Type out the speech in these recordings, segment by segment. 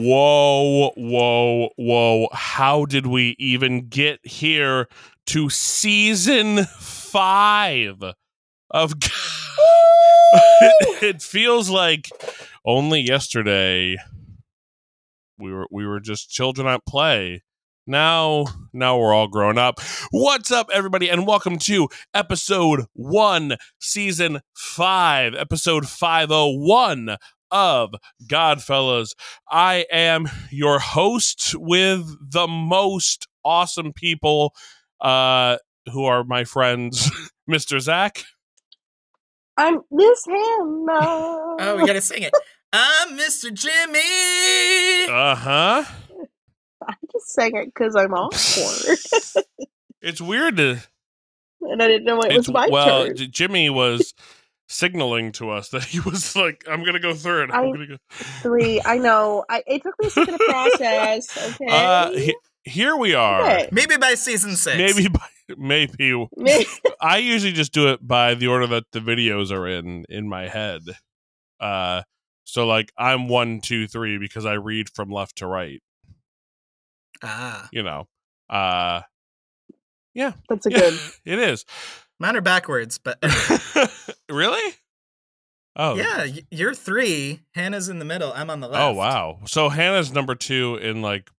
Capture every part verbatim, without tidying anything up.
Whoa, whoa, whoa. How did we even get here to season five of... it, it feels like only yesterday we were we were just children at play. Now, now we're all grown up. What's up, everybody, and welcome to episode one, season five, episode five oh one of Godfellas. I am your host with the most awesome people uh, who are my friends, Mister Zach. I'm Miss Hannah. Oh, we gotta sing it. I'm Mister Jimmy. Uh-huh. I just sang it because I'm awkward. It's weird to... And I didn't know it was my well, turn. Well, Jimmy was... signaling to us that he was like, I'm gonna go third. I'm I, gonna go. Three. I know. I, it took me a second to process. Okay. Uh, he, here we are. Okay. Maybe by season six. Maybe by maybe. I usually just do it by the order that the videos are in in my head. Uh, so like I'm one, two, three because I read from left to right. Ah. You know. Uh. Yeah. That's a yeah, good. It is. Mine are backwards, but really? Oh, yeah. You're three. Hannah's in the middle. I'm on the left. Oh, wow. So Hannah's number two in like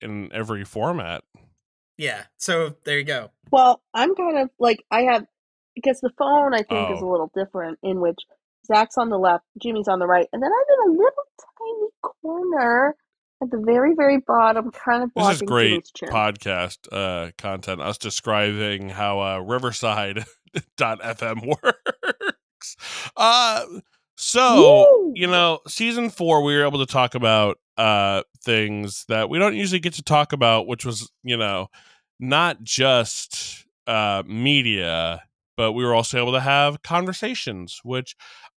in every format. Yeah. So there you go. Well, I'm kind of like I have because the phone I think oh. is a little different in which Zach's on the left, Jimmy's on the right, and then I'm in a little tiny corner at the very, very bottom, kind of blocking. This is great podcast uh, content, us describing how uh, Riverside dot f m works. Uh, so, Woo! you know, season four, we were able to talk about uh, things that we don't usually get to talk about, which was, you know, not just uh, media, but we were also able to have conversations, which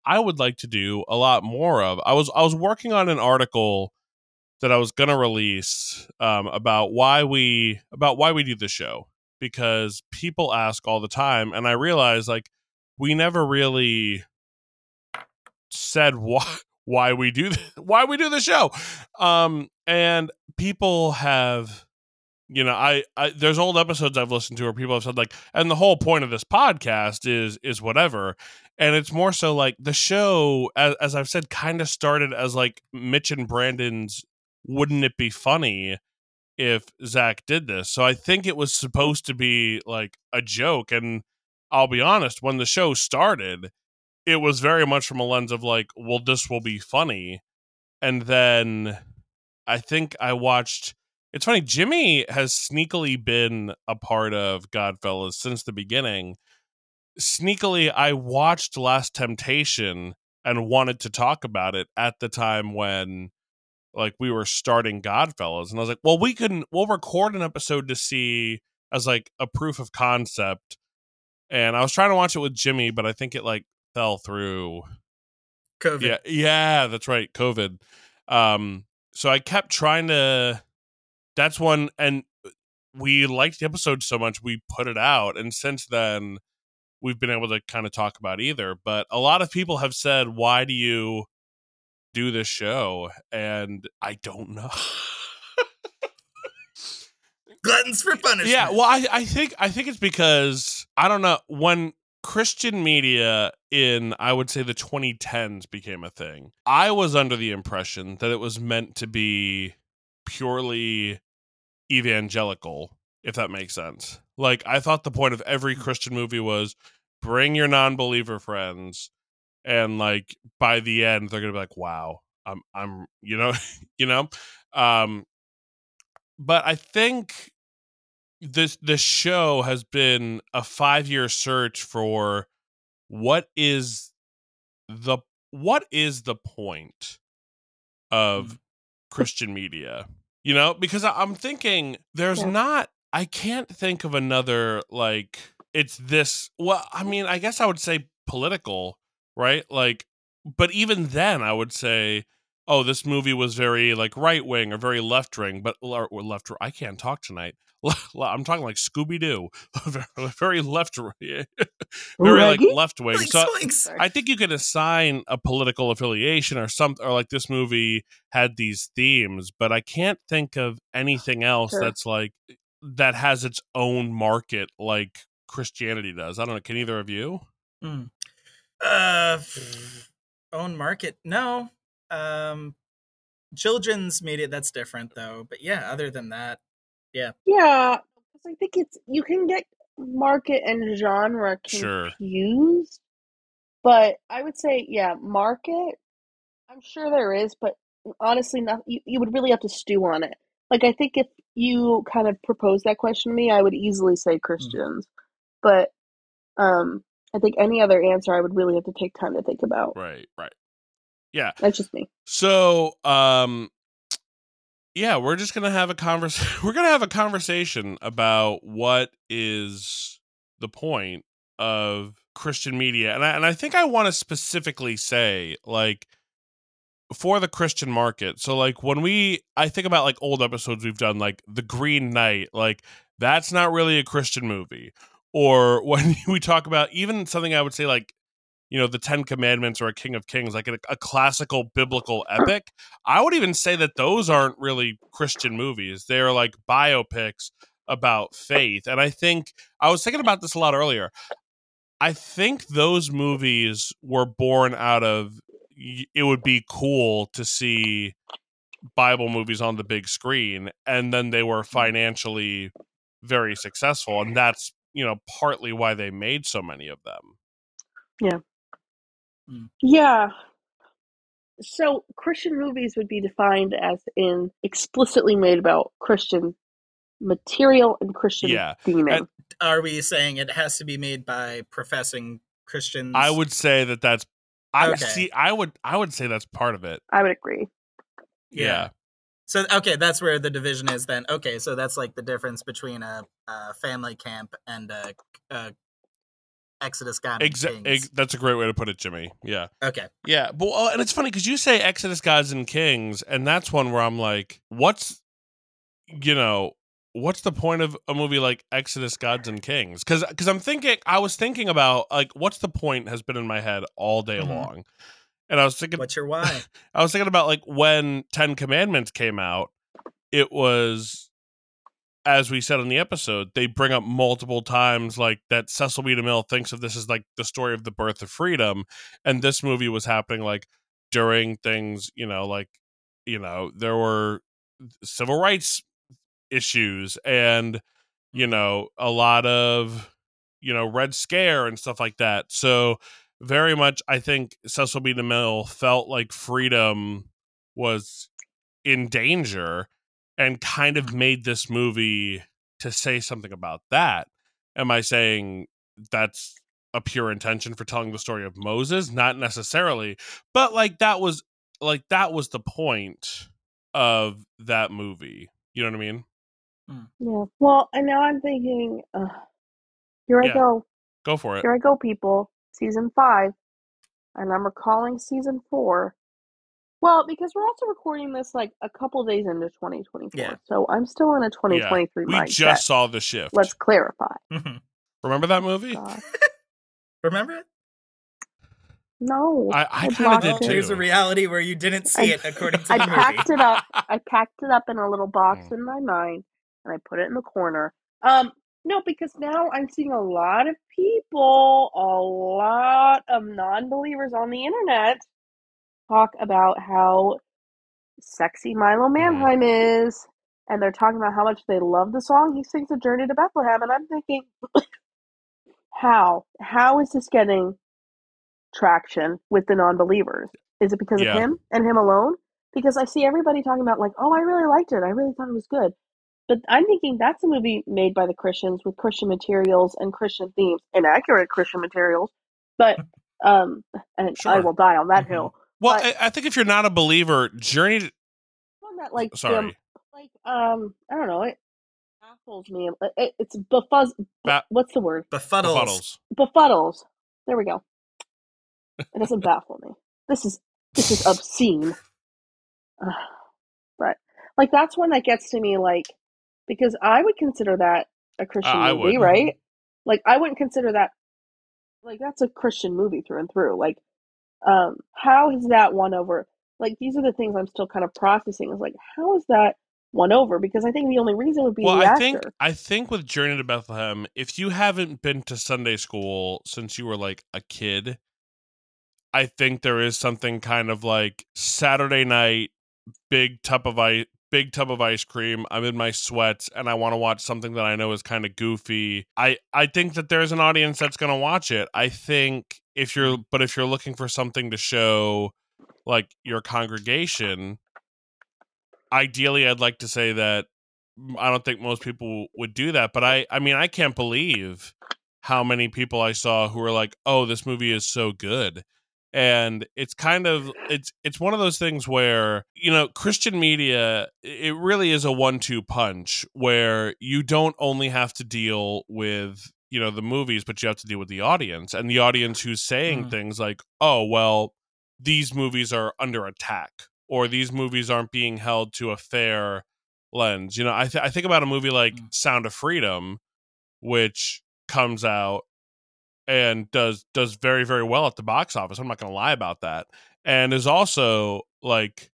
I would like to do a lot more of. I was I was working on an article that I was gonna release um, about why we about why we do this show, because people ask all the time, and I realize like we never really said why why we do this, why we do the show, um, and people have, you know, I, I there's old episodes I've listened to where people have said like, and the whole point of this podcast is is whatever, and it's more so like the show, as, as I've said, kind of started as like Mitch and Brandon's. Wouldn't it be funny if Zach did this? So I think it was supposed to be like a joke. And I'll be honest, when the show started, it was very much from a lens of like, well, this will be funny. And then I think I watched, it's funny, Jimmy has sneakily been a part of Godfellas since the beginning. Sneakily, I watched Last Temptation and wanted to talk about it at the time when like we were starting Godfellas, and I was like, well, we can, we'll record an episode to see as like a proof of concept. And I was trying to watch it with Jimmy, but I think it like fell through COVID. Yeah. Yeah, that's right. COVID. Um, so I kept trying to, that's one. And we liked the episode so much, we put it out. And since then we've been able to kind of talk about either, but a lot of people have said, why do you do this show? And I don't know. Gluttons for punishment. Yeah, well, I, I think I think it's because I don't know, when Christian media in I would say the twenty tens became a thing, I was under the impression that it was meant to be purely evangelical, if that makes sense. Like, I thought the point of every Christian movie was bring your non-believer friends, and like by the end they're gonna be like, wow, I'm I'm you know you know, um, but I think this this show has been a five-year search for what is the what is the point of Christian media, you know, because I'm thinking there's yeah. not. I can't think of another, like, it's this, well, I mean, I guess I would say political, right? Like, but even then I would say, oh, this movie was very, like, right-wing or very left-wing, but or left, I can't talk tonight. I'm talking like Scooby Doo. Very left, very, like, left-wing. So I think you could assign a political affiliation or something, or like this movie had these themes, but I can't think of anything else sure. that's like, that has its own market like Christianity does. I don't know. Can either of you? Mm. Uh, own market? No. Um, children's media, that's different though. But yeah, other than that, yeah. Yeah. I think it's, you can get market and genre confused. Sure. But I would say, yeah, market, I'm sure there is, but honestly, not, you, you would really have to stew on it. Like, I think if you kind of proposed that question to me, I would easily say Christians. Mm-hmm. But um, I think any other answer I would really have to take time to think about. Right, right. Yeah. That's just me. So, um, yeah, we're just going to have a conversation. We're going to have a conversation about what is the point of Christian media. And I, and I think I want to specifically say, like, for the Christian market. So like when we, I think about like old episodes we've done, like The Green Knight, like that's not really a Christian movie. Or when we talk about even something I would say like, you know, the Ten Commandments or a King of Kings, like a, a classical biblical epic. I would even say that those aren't really Christian movies. They're like biopics about faith. And I think I was thinking about this a lot earlier. I think those movies were born out of, it would be cool to see Bible movies on the big screen, and then they were financially very successful, and that's, you know, partly why they made so many of them. Yeah. Mm. Yeah. So Christian movies would be defined as in explicitly made about Christian material and Christian yeah. theming. And are we saying it has to be made by professing Christians? I would say that that's I okay. see. I would. I would say that's part of it. I would agree. Yeah. yeah. So okay, that's where the division is then. Okay, so that's like the difference between a, a family camp and a, a Exodus Gods and Kings. Ex- that's a great way to put it, Jimmy. Yeah. Okay. Yeah, but uh, and it's funny because you say Exodus Gods and Kings, and that's one where I'm like, what's, you know, what's the point of a movie like Exodus Gods and Kings? Because because I'm thinking, I was thinking about, like, what's the point has been in my head all day mm-hmm. long. And I was thinking, what's your why? I was thinking about, like, when Ten Commandments came out, it was, as we said in the episode, they bring up multiple times, like, that Cecil B. DeMille thinks of this as, like, the story of the birth of freedom. And this movie was happening, like, during things, you know, like, you know, there were civil rights issues and, you know, a lot of, you know, Red Scare and stuff like that. So very much I think Cecil B. DeMille felt like freedom was in danger and kind of made this movie to say something about that. Am I saying that's a pure intention for telling the story of Moses? Not necessarily, but like that was like that was the point of that movie. You know what I mean? Mm. Yeah. Well, and now I'm thinking, uh, here I yeah. go. Go for it. Here I go, people. Season five, and I'm recalling season four. Well, because we're also recording this like a couple days into twenty twenty-four, yeah. so I'm still in a twenty twenty-three yeah. mindset. We just saw The Shift. Let's clarify. Mm-hmm. Remember that movie? Uh, Remember it? No. I, I kind of did too. There's a reality where you didn't see I, it according to I the movie. I packed it up. I packed it up in a little box in my mind, and I put it in the corner. Um, no, because now I'm seeing a lot of people, a lot of non-believers on the internet talk about how sexy Milo Manheim is and they're talking about how much they love the song, he sings A Journey to Bethlehem. And I'm thinking, how? How is this getting traction with the non-believers? Is it because yeah. of him and him alone? Because I see everybody talking about like, oh, I really liked it. I really thought it was good. But I'm thinking that's a movie made by the Christians with Christian materials and Christian themes. Inaccurate Christian materials. But um, and sure. I will die on that mm-hmm. hill. Well, but, I, I think if you're not a believer, Journey to... That, like, Sorry. Um, like, um, I don't know. It baffles me. It, it, it's befuzz... Ba- what's the word? Befuddles. Befuddles. There we go. It doesn't baffle me. This is This is obscene. Uh, but, like, that's one that gets to me, like, because I would consider that a Christian uh, movie, right? Like, I wouldn't consider that, like, that's a Christian movie through and through. Like, um, how is that won over? Like, these are the things I'm still kind of processing. Is like, how is that won over? Because I think the only reason would be well, the I actor. Think, I think with Journey to Bethlehem, if you haven't been to Sunday school since you were, like, a kid, I think there is something kind of like Saturday night, big tub of ice, big tub of ice cream. I'm in my sweats and I want to watch something that I know is kind of goofy. I, I think that there's an audience that's going to watch it. I think if you're, but if you're looking for something to show like your congregation, ideally I'd like to say that I don't think most people would do that. But I, I mean, I can't believe how many people I saw who were like, oh, this movie is so good. And it's kind of, it's it's one of those things where, you know, Christian media, it really is a one two punch where you don't only have to deal with, you know, the movies, but you have to deal with the audience and the audience who's saying mm. things like, oh, well, these movies are under attack or these movies aren't being held to a fair lens. You know, I, th- I think about a movie like mm. Sound of Freedom, which comes out and does does very, very well at the box office. I'm not going to lie about that. And is also, like,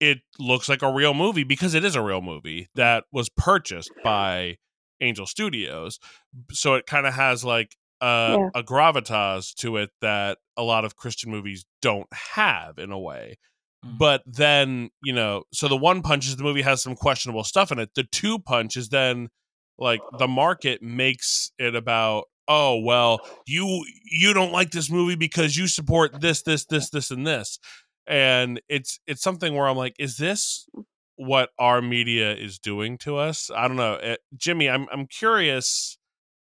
it looks like a real movie because it is a real movie that was purchased by Angel Studios. So it kind of has, like, a, yeah. a gravitas to it that a lot of Christian movies don't have, in a way. Mm-hmm. But then, you know, so the one punch is the movie has some questionable stuff in it. The two punch is then, like, the market makes it about, oh, well, you you don't like this movie because you support this, this, this, this, and this. And it's it's something where I'm like, is this what our media is doing to us? I don't know. Uh, Jimmy, I'm I'm curious,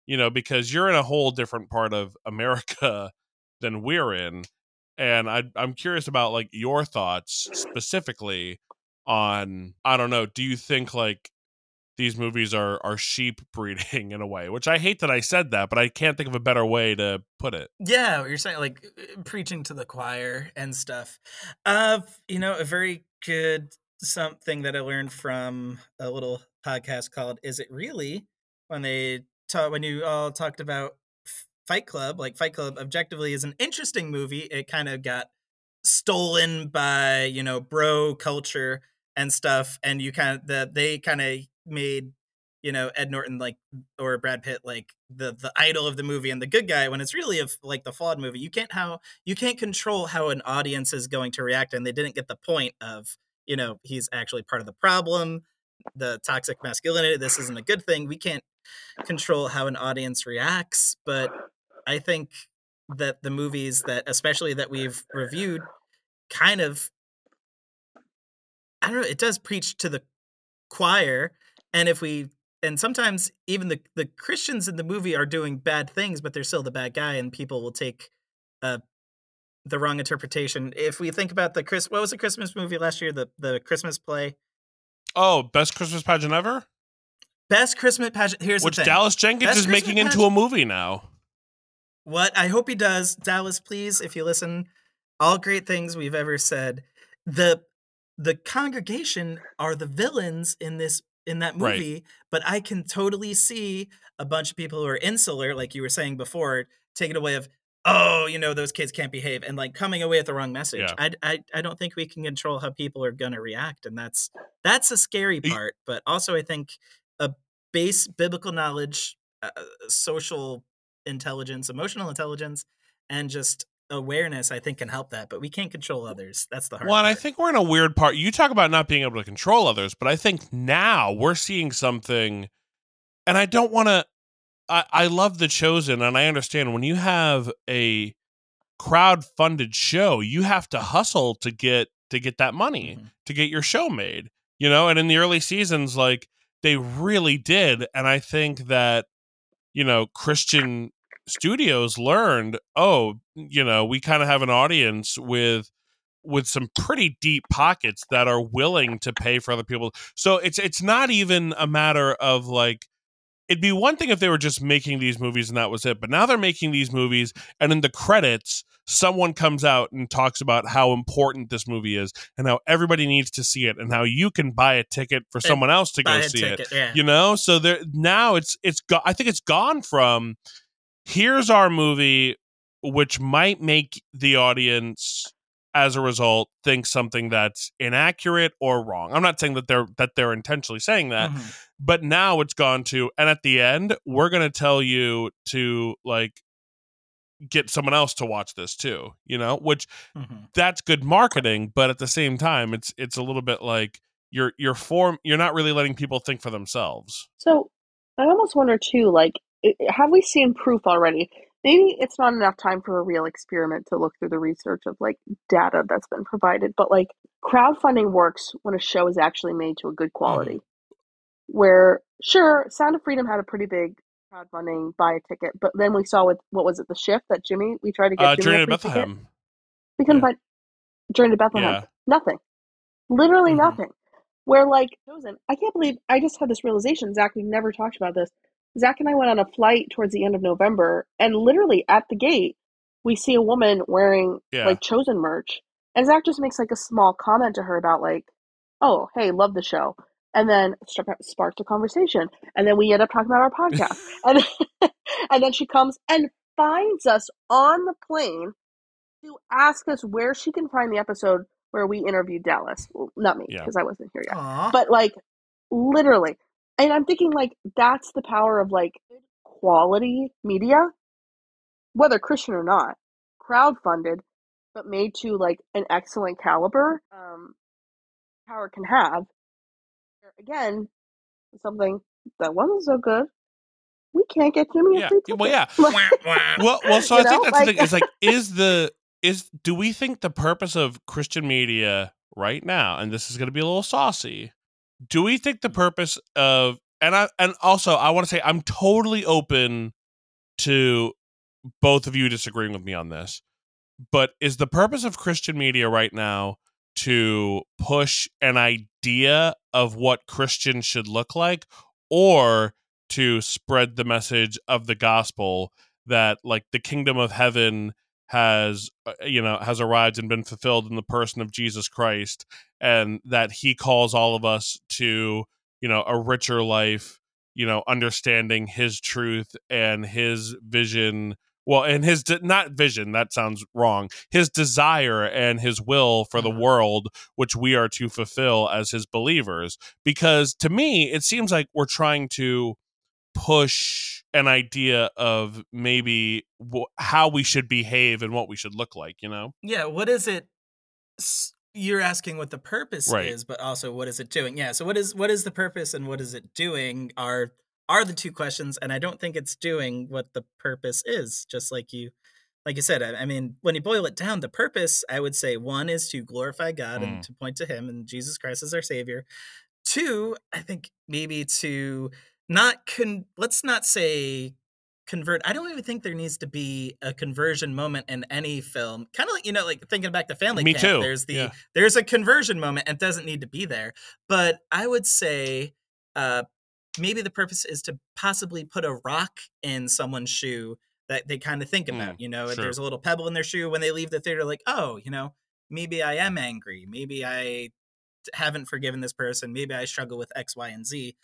you know, because you're in a whole different part of America than we're in. And I, I'm curious about, like, your thoughts specifically on, I don't know, do you think, like, these movies are are sheep breeding in a way, which I hate that I said that, but I can't think of a better way to put it. Yeah, what you're saying, like preaching to the choir and stuff. Uh, you know, a very good something that I learned from a little podcast called "Is It Really?" when they taught when you all talked about Fight Club. Like Fight Club, objectively, is an interesting movie. It kind of got stolen by, you know, bro culture and stuff, and you kind of the they kind of made, you know, Ed Norton like or Brad Pitt like the the idol of the movie and the good guy, when it's really a, like the flawed movie. You can't how you can't control how an audience is going to react, and they didn't get the point of, you know, he's actually part of the problem, the toxic masculinity. This isn't a good thing. We can't control how an audience reacts, but I think that the movies that especially that we've reviewed kind of, I don't know, it does preach to the choir. And if we, and sometimes even the, the Christians in the movie are doing bad things, but they're still the bad guy, and people will take uh, the wrong interpretation. If we think about the Chris, what was the Christmas movie last year? The the Christmas play. Oh, Best Christmas Pageant Ever? Best Christmas Pageant. Here's Which the thing. Which Dallas Jenkins Best is Christmas making pageant- into a movie now. What? I hope he does. Dallas, please, if you listen, all great things we've ever said. The the congregation are the villains in this in that movie, right. But I can totally see a bunch of people who are insular, like you were saying before, taking away of, oh, you know, those kids can't behave, and like coming away with the wrong message. Yeah. I, I I don't think we can control how people are going to react, and that's that's a scary part. But also, I think a base biblical knowledge, uh, social intelligence, emotional intelligence, and just awareness, I think, can help that, but we can't control others. That's the hard well, part. Well, I think we're in a weird part. You talk about not being able to control others, but I think now we're seeing something, and I don't want to, I, I love The Chosen, and I understand when you have a crowd-funded show, you have to hustle to get to get that money, mm-hmm. to get your show made, you know? And in the early seasons, like, they really did, and I think that, you know, Christian studios learned, oh, you know, we kind of have an audience with with some pretty deep pockets that are willing to pay for other people. So it's it's not even a matter of like, it'd be one thing if they were just making these movies and that was it, but now they're making these movies and in the credits someone comes out and talks about how important this movie is and how everybody needs to see it and how you can buy a ticket for someone else to go see it. Yeah. You know, so there now it's it's go- I think it's gone from here's our movie, which might make the audience, as a result, think something that's inaccurate or wrong. I'm not saying that they're that they're intentionally saying that, mm-hmm. but now it's gone to, and at the end, we're going to tell you to like get someone else to watch this too, you know, which mm-hmm. that's good marketing, but at the same time, it's it's a little bit like you're you're form you're not really letting people think for themselves. So I almost wonder too, like, have we seen proof already? Maybe it's not enough time for a real experiment to look through the research of like data that's been provided, but like crowdfunding works when a show is actually made to a good quality. Mm. Where sure, Sound of Freedom had a pretty big crowdfunding, buy a ticket, but then we saw with what was it, The Shift that Jimmy we tried to get uh, Jimmy Journey to Bethlehem. Ticket. We couldn't yeah. buy Journey to Bethlehem. Yeah. Nothing. Literally mm-hmm. nothing. Where like Chosen, I can't believe I just had this realization, Zach, we never talked about this. Zach and I went on a flight towards the end of November, and literally at the gate, we see a woman wearing yeah. like Chosen merch, and Zach just makes like a small comment to her about like, "Oh, hey, love the show," and then sparked a conversation, and then we end up talking about our podcast, and and then she comes and finds us on the plane to ask us where she can find the episode where we interviewed Dallas. Well, not me, because yeah. I wasn't here yet, Aww. But like literally. And I'm thinking, like, that's the power of, like, quality media, whether Christian or not, crowdfunded, but made to, like, an excellent caliber, um, power can have. Again, something that wasn't so good, we can't get Jimmy yeah. a free ticket. Well, yeah. well, well, so you I know? think that's like... the thing. Is, like, is the, is, do we think the purpose of Christian media right now, and this is going to be a little saucy, do we think the purpose of, and I, and also I want to say I'm totally open to both of you disagreeing with me on this, but is the purpose of Christian media right now to push an idea of what Christians should look like, or to spread the message of the gospel that like the kingdom of heaven has, you know, has arrived and been fulfilled in the person of Jesus Christ, and that he calls all of us to, you know, a richer life, you know, understanding his truth and his vision. Well, and his, de- not vision, that sounds wrong, his desire and his will for the world, which we are to fulfill as his believers. Because to me, it seems like we're trying to push an idea of maybe w- how we should behave and what we should look like, you know? Yeah, what is it? You're asking what the purpose right. is, but also what is it doing? Yeah, so what is what is the purpose and what is it doing are are the two questions, and I don't think it's doing what the purpose is, just like you like you said. I, I mean, when you boil it down, the purpose, I would say, one is to glorify God mm. and to point to him and Jesus Christ as our Savior. Two, I think maybe to... Not con. Let's not say convert. I don't even think there needs to be a conversion moment in any film. Kind of like, you know, like thinking back to Family Me Camp. Too. There's the yeah. there's a conversion moment, and it doesn't need to be there. But I would say uh, maybe the purpose is to possibly put a rock in someone's shoe that they kind of think about. Mm, you know, sure. If there's a little pebble in their shoe when they leave the theater, like, oh, you know, maybe I am angry. Maybe I haven't forgiven this person. Maybe I struggle with X, Y, and Z.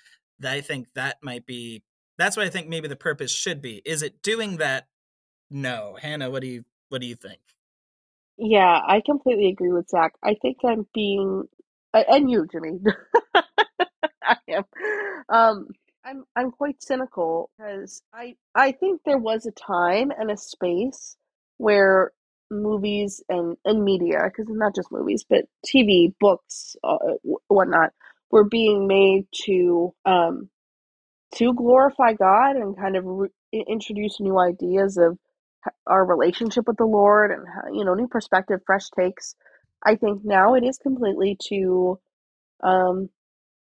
I think that might be, that's what I think maybe the purpose should be. Is it doing that? No. Hannah, what do you, what do you think? Yeah, I completely agree with Zach. I think I'm being, and you, Jimmy, I am, um, I'm, I'm quite cynical because I, I think there was a time and a space where movies and, and media, because it's not just movies, but T V, books, uh, whatnot, were being made to um, to glorify God and kind of re- introduce new ideas of our relationship with the Lord and, how, you know, new perspective, fresh takes. I think now it is completely to, um,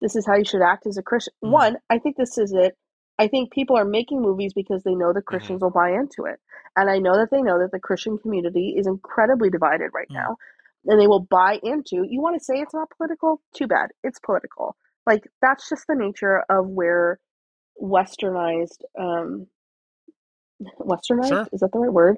this is how you should act as a Christian. Mm-hmm. One, I think this is it. I think people are making movies because they know the Christians mm-hmm. will buy into it. And I know that they know that the Christian community is incredibly divided right mm-hmm. now. And they will buy into, you want to say it's not political? Too bad. It's political. Like, that's just the nature of where Westernized, um, Westernized? Sure. Is that the right word?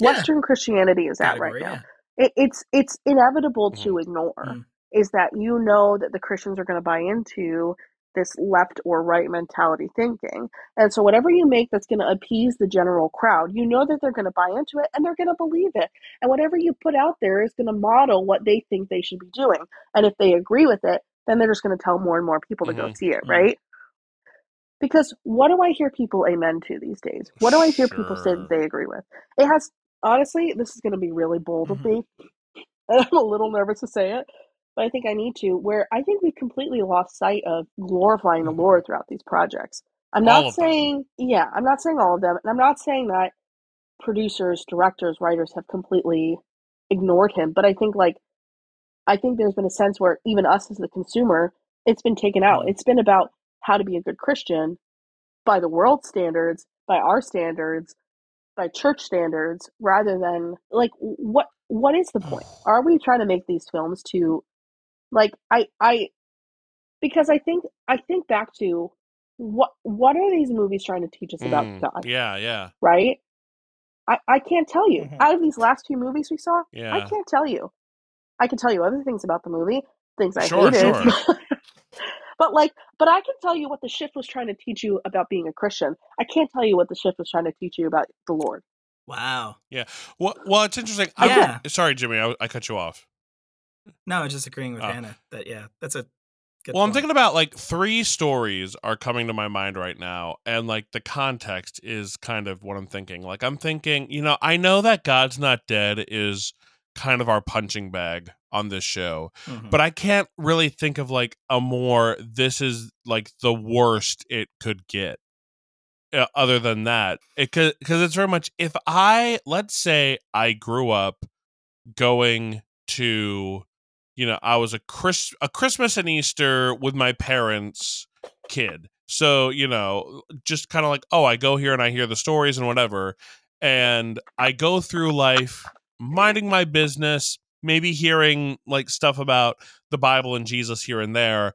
Yeah. Western Christianity is at right now. Yeah. It, it's it's inevitable mm-hmm. to ignore, mm-hmm. is that you know that the Christians are going to buy into this left or right mentality thinking. And so whatever you make that's going to appease the general crowd, you know that they're going to buy into it and they're going to believe it. And whatever you put out there is going to model what they think they should be doing. And if they agree with it, then they're just going to tell more and more people mm-hmm. to go see it, mm-hmm. right? Because what do I hear people amen to these days? What do I hear sure. people say that they agree with? It has, honestly, this is going to be really bold mm-hmm. of me. I'm a little nervous to say it, but I think I need to, where I think we completely lost sight of glorifying the Lord throughout these projects. I'm not saying, yeah, I'm not saying all of them. And I'm not saying that producers, directors, writers have completely ignored him. But I think like, I think there's been a sense where even us as the consumer, it's been taken out. It's been about how to be a good Christian by the world's standards, by our standards, by church standards, rather than like, what, what is the point? Are we trying to make these films to, like, I, I, because I think, I think back to what, what are these movies trying to teach us about mm, God? Yeah. Yeah. Right. I, I can't tell you mm-hmm. out of these last two movies we saw, yeah. I can't tell you, I can tell you other things about the movie, things I sure, hated, sure. but like, but I can tell you what The Shift was trying to teach you about being a Christian. I can't tell you what The Shift was trying to teach you about the Lord. Wow. Yeah. Well, well, it's interesting. Yeah. I, sorry, Jimmy. I, I cut you off. No, I was just agreeing with oh. Hannah that, yeah, that's a good Well, point. I'm thinking about, like, three stories are coming to my mind right now, and, like, the context is kind of what I'm thinking. Like, I'm thinking, you know, I know that God's Not Dead is kind of our punching bag on this show, mm-hmm. but I can't really think of, like, a more, this is, like, the worst it could get. Uh, other than that, it because it's very much, if I, let's say I grew up going to, you know, I was a Chris, a Christmas and Easter with my parents' kid. So, you know, just kind of like, oh, I go here and I hear the stories and whatever. And I go through life minding my business, maybe hearing like stuff about the Bible and Jesus here and there.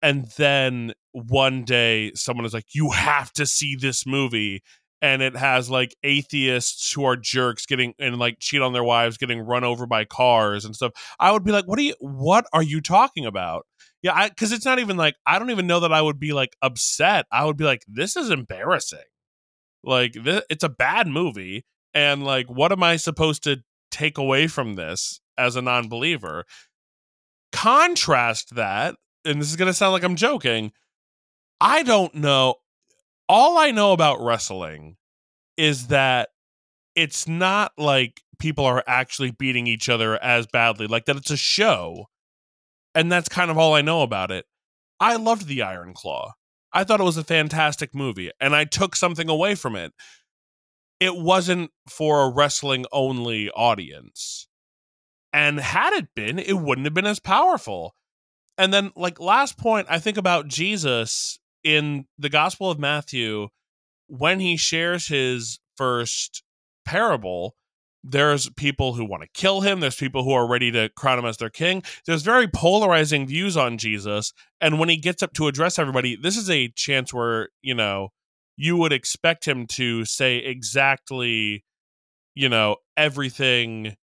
And then one day someone is like, you have to see this movie. And it has like atheists who are jerks getting and like cheat on their wives, getting run over by cars and stuff. I would be like, what are you, what are you talking about? Yeah. I, cause it's not even like, I don't even know that I would be like upset. I would be like, this is embarrassing. Like th- it's a bad movie. And like, what am I supposed to take away from this as a non-believer? Contrast that. And this is going to sound like I'm joking. I don't know. All I know about wrestling is that it's not like people are actually beating each other as badly, like that it's a show. And that's kind of all I know about it. I loved The Iron Claw. I thought it was a fantastic movie, and I took something away from it. It wasn't for a wrestling only audience. And had it been, it wouldn't have been as powerful. And then, like, last point, I think about Jesus in the Gospel of Matthew, when he shares his first parable, there's people who want to kill him. There's people who are ready to crown him as their king. There's very polarizing views on Jesus. And when he gets up to address everybody, this is a chance where, you know, you would expect him to say exactly, you know, everything,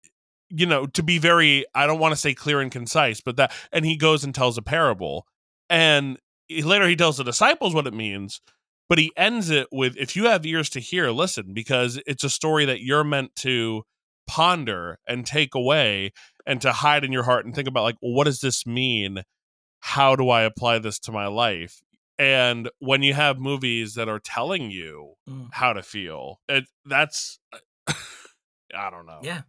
you know, to be very, I don't want to say clear and concise, but that, and he goes and tells a parable, and later he tells the disciples what it means, but he ends it with, if you have ears to hear, listen, because it's a story that you're meant to ponder and take away and to hide in your heart and think about, like, well, what does this mean? How do I apply this to my life? And when you have movies that are telling you mm. how to feel, it, that's, I don't know. Yeah.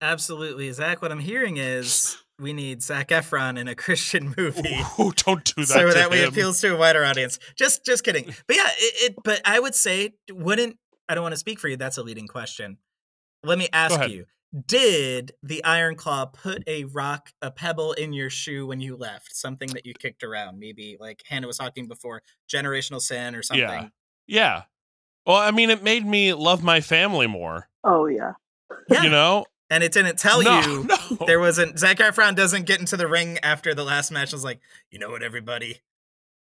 Absolutely, Zach. What I'm hearing is we need Zac Efron in a Christian movie. Ooh, don't do that. So to that him. Way it appeals to a wider audience. Just, just kidding. But yeah, it, it. But I would say, wouldn't I don't want to speak for you. That's a leading question. Let me ask you: did the Iron Claw put a rock, a pebble in your shoe when you left? Something that you kicked around? Maybe like Hannah was talking before, generational sin or something. Yeah. Yeah. Well, I mean, it made me love my family more. Oh yeah. Yeah. You know. And it didn't tell no, you no. there wasn't. Zac Efron doesn't get into the ring after the last match. I was like, you know what, everybody,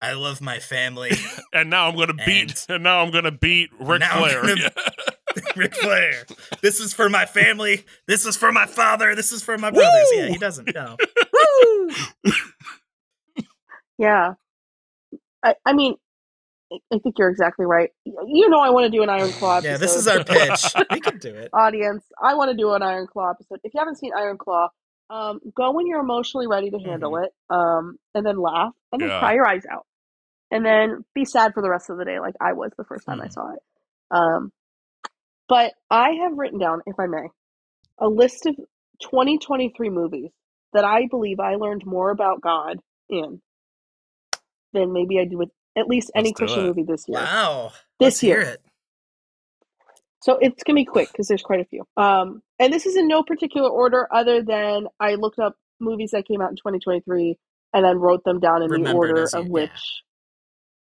I love my family. and now I'm gonna and, beat. And now I'm gonna beat Ric Flair. Gonna, Ric Flair. This is for my family. This is for my father. This is for my brothers. Woo! Yeah, he doesn't know. Woo! Yeah, I, I mean. I think you're exactly right. You know, I want to do an Iron Claw episode. Yeah, this is our pitch. We can do it. Audience, I want to do an Iron Claw episode. If you haven't seen Iron Claw, um, go when you're emotionally ready to handle mm-hmm. it, um, and then laugh, and then yeah. cry your eyes out. And then be sad for the rest of the day, like I was the first time mm-hmm. I saw it. Um, but I have written down, if I may, a list of twenty twenty-three movies that I believe I learned more about God in than maybe I did with at least any Christian it. movie this year. Wow. This Let's year. It. So it's going to be quick because there's quite a few. Um, and this is in no particular order other than I looked up movies that came out in twenty twenty-three and then wrote them down in Remembered the order of you, which.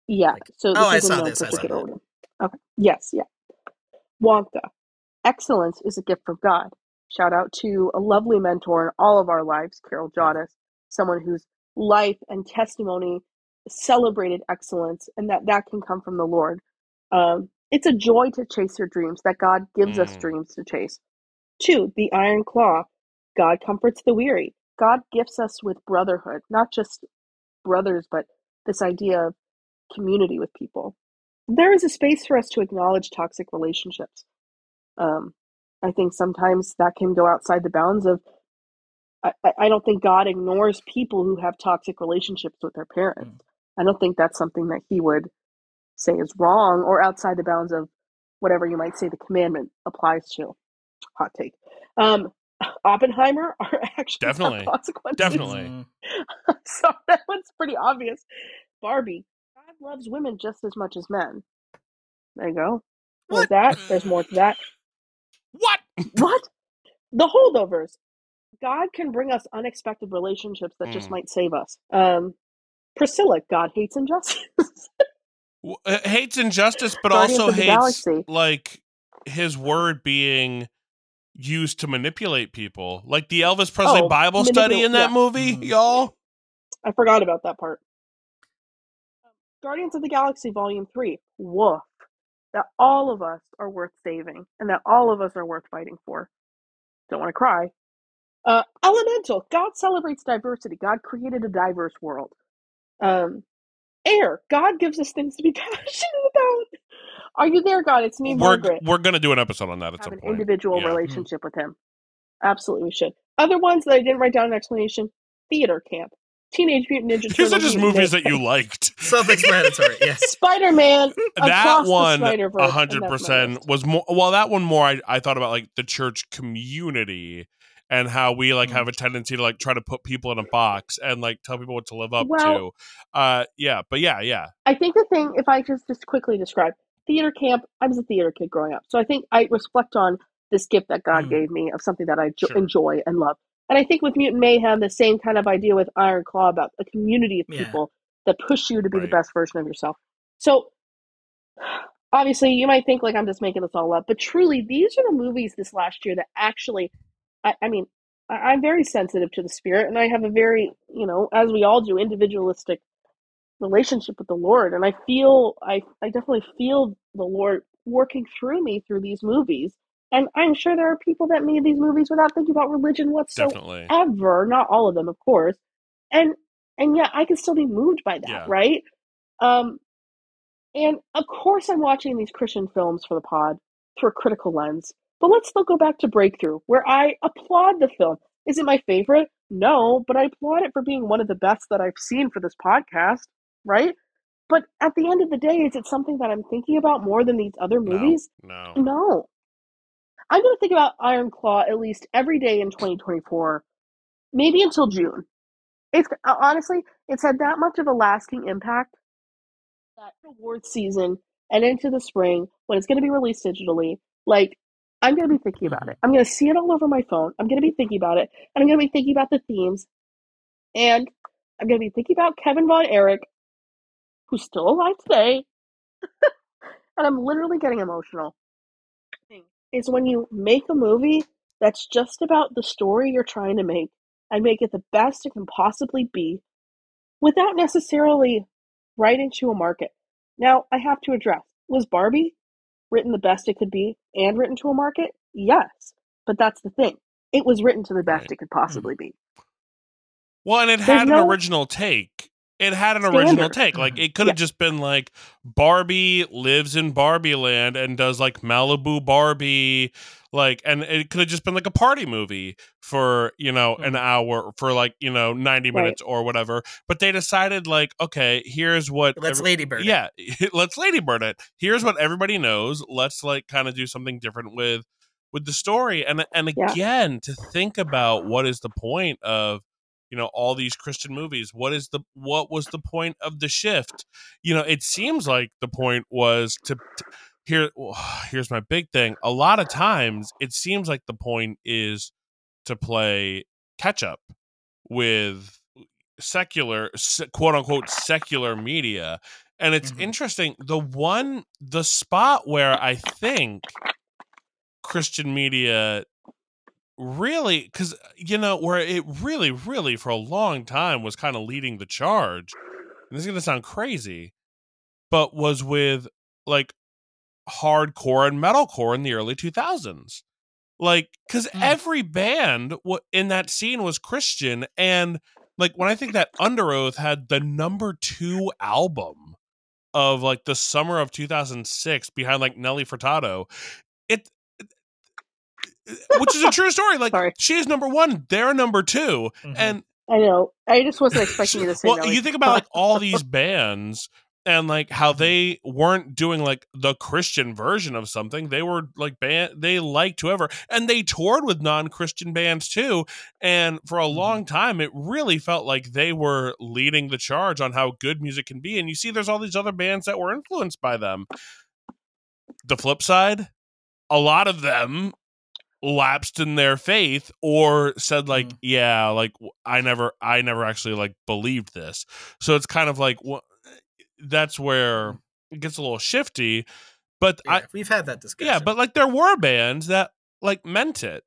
Yeah. yeah. Like, so this oh, is I in no this, particular order. Okay. Yes. Yeah. Wonka. Excellence is a gift from God. Shout out to a lovely mentor in all of our lives, Carol Jadis, someone whose life and testimony celebrated excellence, and that that can come from the Lord. Um, it's a joy to chase your dreams, that God gives mm. us dreams to chase. Two, the Iron Claw. God comforts the weary. God gifts us with brotherhood, not just brothers, but this idea of community with people. There is a space for us to acknowledge toxic relationships. Um, I think sometimes that can go outside the bounds of, I, I don't think God ignores people who have toxic relationships with their parents. Mm. I don't think that's something that he would say is wrong or outside the bounds of whatever you might say the commandment applies to. Hot take. Um, Oppenheimer are actions Definitely. Have consequences. Definitely. So that one's pretty obvious. Barbie. God loves women just as much as men. There you go. More to that. There's more to that. What? What? The Holdovers. God can bring us unexpected relationships that mm. just might save us. Um, Priscilla, God hates injustice. well, hates injustice, but Guardians also hates galaxy. Like his word being used to manipulate people. Like the Elvis Presley oh, Bible manipul- study in that yeah. movie, mm-hmm. y'all. I forgot about that part. Um, Guardians of the Galaxy Volume three. Woof. That all of us are worth saving and that all of us are worth fighting for. Don't want to cry. Uh, Elemental. God celebrates diversity. God created a diverse world. Um, Air. God gives us things to be passionate about. Are you there, God? It's me, we're, Margaret. We're going to do an episode on that at Have some an point. Individual yeah. relationship mm-hmm. with him. Absolutely, we should. Other ones that I didn't write down an explanation. Theater Camp. Teenage Mutant Ninja Turtles. These are just movies that you liked. Self-explanatory, yes. Spider-Man. That one, one hundred percent, was more. Well, that one more, I, I thought about like the church community. And how we like have a tendency to like try to put people in a box and like tell people what to live up well, to. Uh, yeah, but yeah, yeah. I think the thing, if I just, just quickly describe theater camp, I was a theater kid growing up. So I think I reflect on this gift that God mm. gave me of something that I jo- sure. enjoy and love. And I think with Mutant Mayhem, the same kind of idea with Iron Claw about a community of yeah. people that push you to be right. the best version of yourself. So obviously you might think like I'm just making this all up, but truly these are the movies this last year that actually I, I mean, I, I'm very sensitive to the spirit, and I have a very, you know, as we all do, individualistic relationship with the Lord. And I feel, I, I definitely feel the Lord working through me through these movies. And I'm sure there are people that made these movies without thinking about religion whatsoever. Definitely. Not all of them, of course. And and yeah, I can still be moved by that, yeah. right? Um, and of course, I'm watching these Christian films for the pod through a critical lens. But let's still go back to Breakthrough, where I applaud the film. Is it my favorite? No, but I applaud it for being one of the best that I've seen for this podcast, right? But at the end of the day, is it something that I'm thinking about more than these other movies? No. No. no. I'm going to think about Iron Claw at least every day in twenty twenty-four, maybe until June. It's honestly, it's had that much of a lasting impact that awards season and into the spring when it's going to be released digitally. Like, I'm going to be thinking about it. I'm going to see it all over my phone. I'm going to be thinking about it. And I'm going to be thinking about the themes. And I'm going to be thinking about Kevin Von Erich, who's still alive today. And I'm literally getting emotional. It's when you make a movie that's just about the story you're trying to make and make it the best it can possibly be without necessarily writing to a market. Now, I have to address, was Barbie written the best it could be and written to a market? Yes, but that's the thing. It was written to the best right. it could possibly be. Well, and it There's had no an original take. It had an standard. original take. Like, it could have yeah. just been like Barbie lives in Barbie land and does like Malibu Barbie, like, and it could have just been like a party movie for, you know, an hour, for like, you know, ninety right. minutes or whatever. But they decided, like, okay, here's what let's every- Ladybird. Yeah, let's Ladybird it. Here's what everybody knows. Let's like kind of do something different with with the story. And and again, yeah. to think about what is the point of, you know, all these Christian movies. What is the what was the point of The Shift? You know, it seems like the point was to, to here. Here's my big thing. A lot of times, it seems like the point is to play catch up with secular, quote unquote, secular media. And it's mm-hmm. interesting. The one, the spot where I think Christian media. Really, because, you know, where it really, really for a long time was kind of leading the charge, and this is going to sound crazy, but was with, like, hardcore and metalcore in the early two thousands. Like, because mm. every band w- in that scene was Christian, and, like, when I think that Under Oath had the number two album of, like, the summer of two thousand six behind, like, Nelly Furtado, it... which is a true story. Like, Sorry. She is number one, they're number two. Mm-hmm. And I know. I just wasn't expecting you to say well, that. Well, you think about like all these bands and like how they weren't doing like the Christian version of something. They were like band they liked whoever. And they toured with non-Christian bands too. And for a long time it really felt like they were leading the charge on how good music can be. And you see there's all these other bands that were influenced by them. The flip side, a lot of them lapsed in their faith or said like mm. yeah like I never I never actually like believed this, so it's kind of like well, that's where it gets a little shifty, but yeah, I, we've had that discussion yeah but like there were bands that like meant it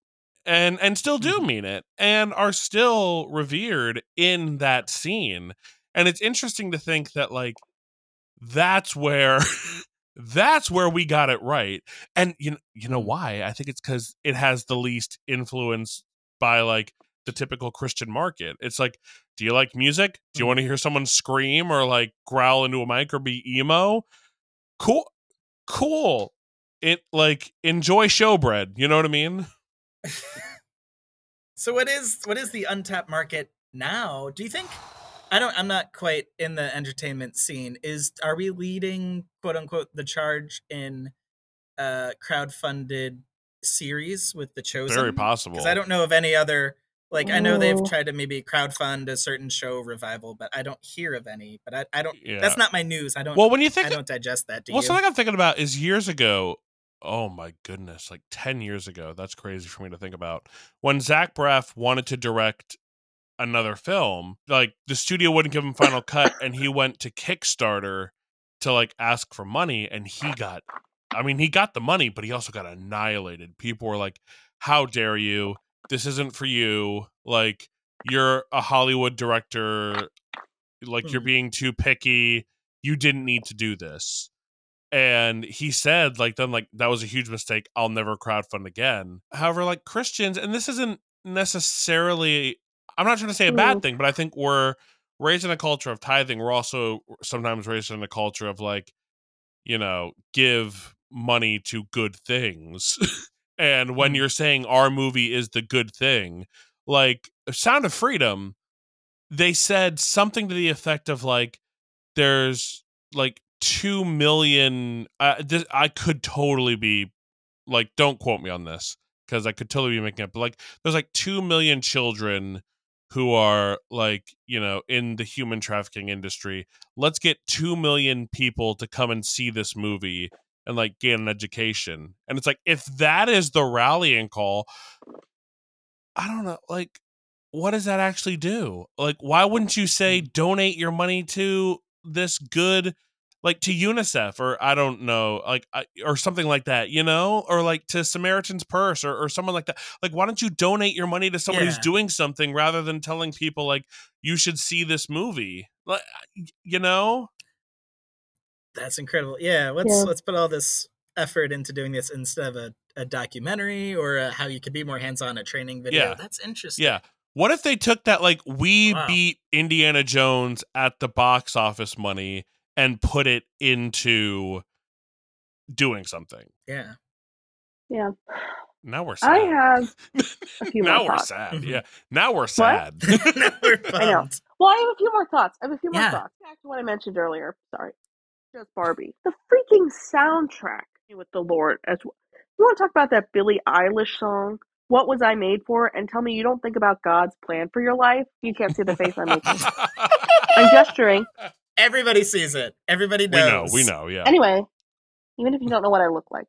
and and still do mm. mean it and are still revered in that scene, and it's interesting to think that like that's where that's where we got it right. And you know, you know why? I think it's because it has the least influence by like the typical Christian market. It's like, do you like music? Do you want to hear someone scream or like growl into a mic or be emo? Cool. Cool. It like enjoy showbread. You know what I mean? So what is, what is the untapped market now? Do you think? I don't, I'm not quite in the entertainment scene. Is, are we leading, quote unquote, the charge in uh crowdfunded series with The Chosen? Very possible. Because I don't know of any other, like, Ooh. I know they've tried to maybe crowdfund a certain show revival, but I don't hear of any, but I, I don't, yeah. that's not my news. I don't, well, when you think I don't digest that. Do well, you? Something I'm thinking about is years ago. Oh my goodness. Like ten years ago. That's crazy for me to think about. When Zach Braff wanted to direct another film, like the studio wouldn't give him final cut, and he went to Kickstarter to like ask for money, and he got I mean he got the money, but he also got annihilated. People were like, how dare you, this isn't for you, like you're a Hollywood director, like you're being too picky, you didn't need to do this. And he said like then like that was a huge mistake, I'll never crowdfund again. However, like Christians, and this isn't necessarily, I'm not trying to say a bad thing, but I think we're raised in a culture of tithing. We're also sometimes raised in a culture of like, you know, give money to good things. And when you're saying our movie is the good thing, like Sound of Freedom, they said something to the effect of like, there's like two million, uh, this, I could totally be like, don't quote me on this because I could totally be making up, but like there's like two million children who are like, you know, in the human trafficking industry. Let's get two million people to come and see this movie and like gain an education. And it's like, if that is the rallying call, I don't know, like, what does that actually do? Like, why wouldn't you say donate your money to this good, like to UNICEF, or I don't know, like, or something like that, you know, or like to Samaritan's Purse, or, or someone like that. Like, why don't you donate your money to someone yeah. who's doing something rather than telling people like, you should see this movie, like, you know? That's incredible. Yeah. Let's, yeah. let's put all this effort into doing this instead of a, a documentary or a, how you could be more hands-on, a training video. Yeah. That's interesting. Yeah. What if they took that, like, we wow. beat Indiana Jones at the box office money and put it into doing something? Yeah. Yeah. Now we're sad. I have a few now more we're thoughts. Sad. Yeah. Now we're sad. Now we're I know. Well, I have a few more thoughts. I have a few yeah. more thoughts. Back to what I mentioned earlier. Sorry. Just Barbie. The freaking soundtrack with the Lord as well. You want to talk about that Billie Eilish song? What was I made for? And tell me you don't think about God's plan for your life. You can't see the face I'm making. I'm gesturing. Everybody sees it. Everybody knows. We know. We know. Yeah. Anyway, even if you don't know what I look like,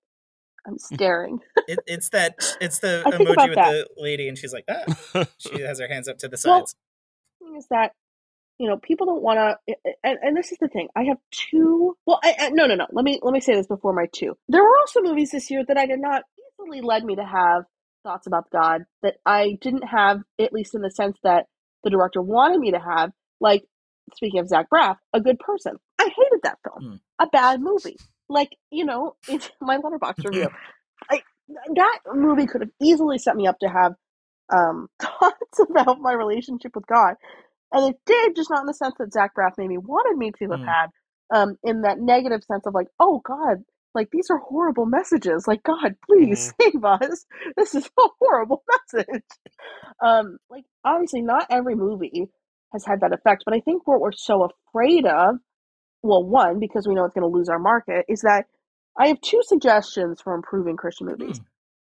I'm staring. it, it's that. It's the emoji with that. The lady, and she's like, ah. She has her hands up to the sides. Well, the thing is that you know people don't want to, and, and this is the thing. I have two. Well, I, I, no, no, no. Let me let me say this before my two. There were also movies this year that I did not easily led me to have thoughts about God that I didn't have, at least in the sense that the director wanted me to have. Like, speaking of Zach Braff, A Good Person. I hated that film. Mm. A bad movie. Like, you know, it's my Letterboxd review. I, that movie could have easily set me up to have um, thoughts about my relationship with God. And it did, just not in the sense that Zach Braff maybe wanted me to have mm. had, um, in that negative sense of like, oh God, like, these are horrible messages. Like, God, please mm-hmm. save us. This is a horrible message. Um, like, obviously, not every movie has had that effect. But I think what we're so afraid of, well, one, because we know it's going to lose our market, is that I have two suggestions for improving Christian movies. Mm.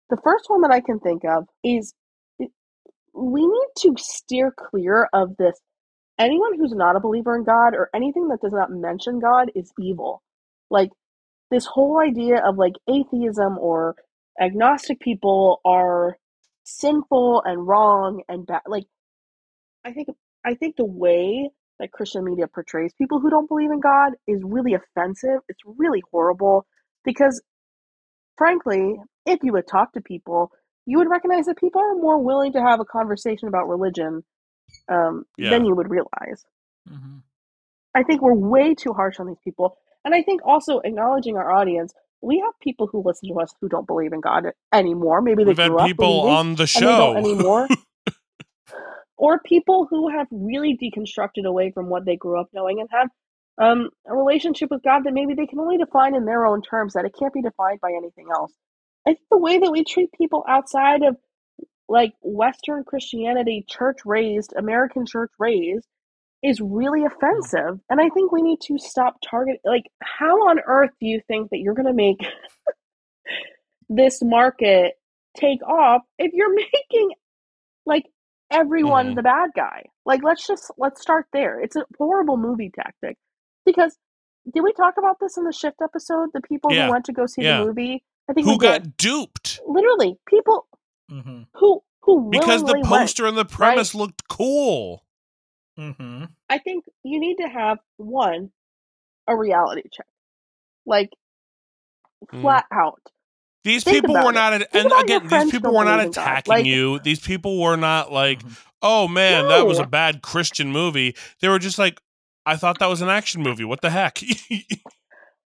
The first one that I can think of is we need to steer clear of this. Anyone who's not a believer in God or anything that does not mention God is evil. Like, this whole idea of like atheism or agnostic people are sinful and wrong and bad. Like, I think I think the way that Christian media portrays people who don't believe in God is really offensive. It's really horrible because, frankly, if you would talk to people, you would recognize that people are more willing to have a conversation about religion um, yeah. than you would realize. Mm-hmm. I think we're way too harsh on these people. And I think also acknowledging our audience, we have people who listen to us who don't believe in God anymore. Maybe they grew up people on the show anymore, or people who have really deconstructed away from what they grew up knowing and have um, a relationship with God that maybe they can only define in their own terms, that it can't be defined by anything else. I think the way that we treat people outside of like Western Christianity, church raised, American church raised, is really offensive. And I think we need to stop targeting. Like, how on earth do you think that you're going to make this market take off if you're making like everyone mm-hmm. the bad guy? Like, let's just, let's start there. It's a horrible movie tactic because did we talk about this in the Shift episode? The people yeah. who went to go see yeah. the movie, I think who got did. duped. Literally people mm-hmm. who, who because the poster went, and the premise right? looked cool. Mm-hmm. I think you need to have, one, a reality check, like flat mm. out. These Think people were not, at, and again, these people were not attacking like, you. These people were not like, oh man, no. that was a bad Christian movie. They were just like, I thought that was an action movie. What the heck?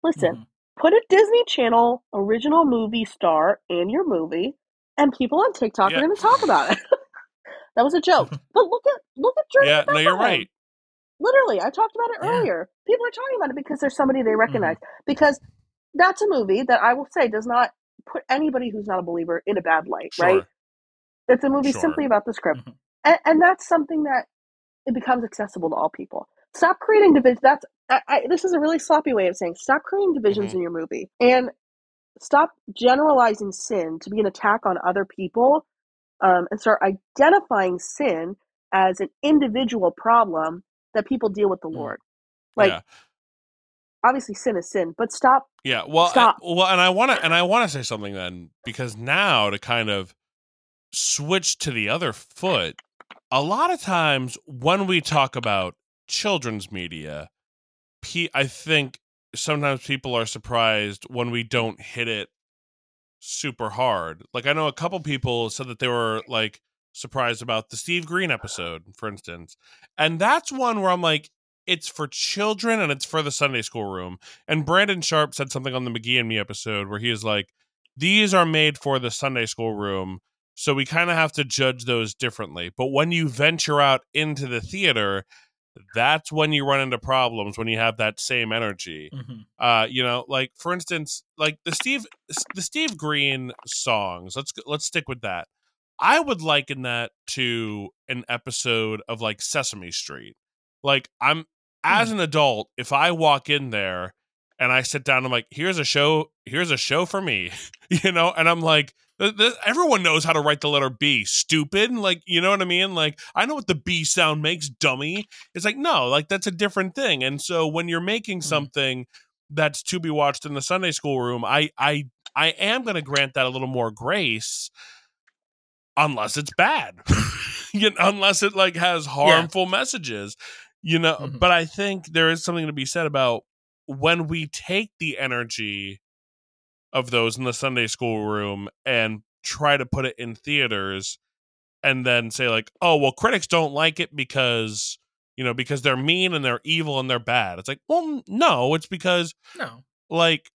Listen, mm. put a Disney Channel original movie star in your movie, and people on TikTok yeah. are going to talk about it. That was a joke. But look at look at Journey to Bethlehem. Yeah, no, you're right. Literally, I talked about it yeah. earlier. People are talking about it because there's somebody they recognize. Mm-hmm. Because that's a movie that I will say does not put anybody who's not a believer in a bad light, sure. right? It's a movie sure. simply about the script. Mm-hmm. And, and that's something that it becomes accessible to all people. Stop creating divisions. That's I, I, this is a really sloppy way of saying stop creating divisions mm-hmm. in your movie. And stop generalizing sin to be an attack on other people, um, and start identifying sin as an individual problem that people deal with the Lord. Like, yeah. Obviously sin is sin, but stop. Yeah. Well, stop. I, well, and I want to, and I want to say something then, because now to kind of switch to the other foot, a lot of times when we talk about children's media, I think sometimes people are surprised when we don't hit it super hard. Like, I know a couple people said that they were like surprised about the Steve Green episode, for instance. And that's one where I'm like, it's for children and it's for the Sunday school room. And Brandon Sharp said something on the McGee and Me episode where he is like, these are made for the Sunday school room. So we kind of have to judge those differently. But when you venture out into the theater, that's when you run into problems, when you have that same energy. Mm-hmm. Uh, you know, like, for instance, like the Steve, the Steve Green songs, let's, let's stick with that. I would liken that to an episode of like Sesame Street. Like, I'm, as an adult, if I walk in there and I sit down, I'm like, here's a show, here's a show for me, you know? And I'm like, th- th- everyone knows how to write the letter B, stupid. Like, you know what I mean? Like, I know what the B sound makes, dummy. It's like, no, like that's a different thing. And so when you're making something that's to be watched in the Sunday school room, I, I, I am going to grant that a little more grace, unless it's bad, you know, unless it like has harmful yeah. messages. You know, mm-hmm. But I think there is something to be said about when we take the energy of those in the Sunday school room and try to put it in theaters and then say like, oh, well, critics don't like it because, you know, because they're mean and they're evil and they're bad. It's like, well, no, it's because no, like,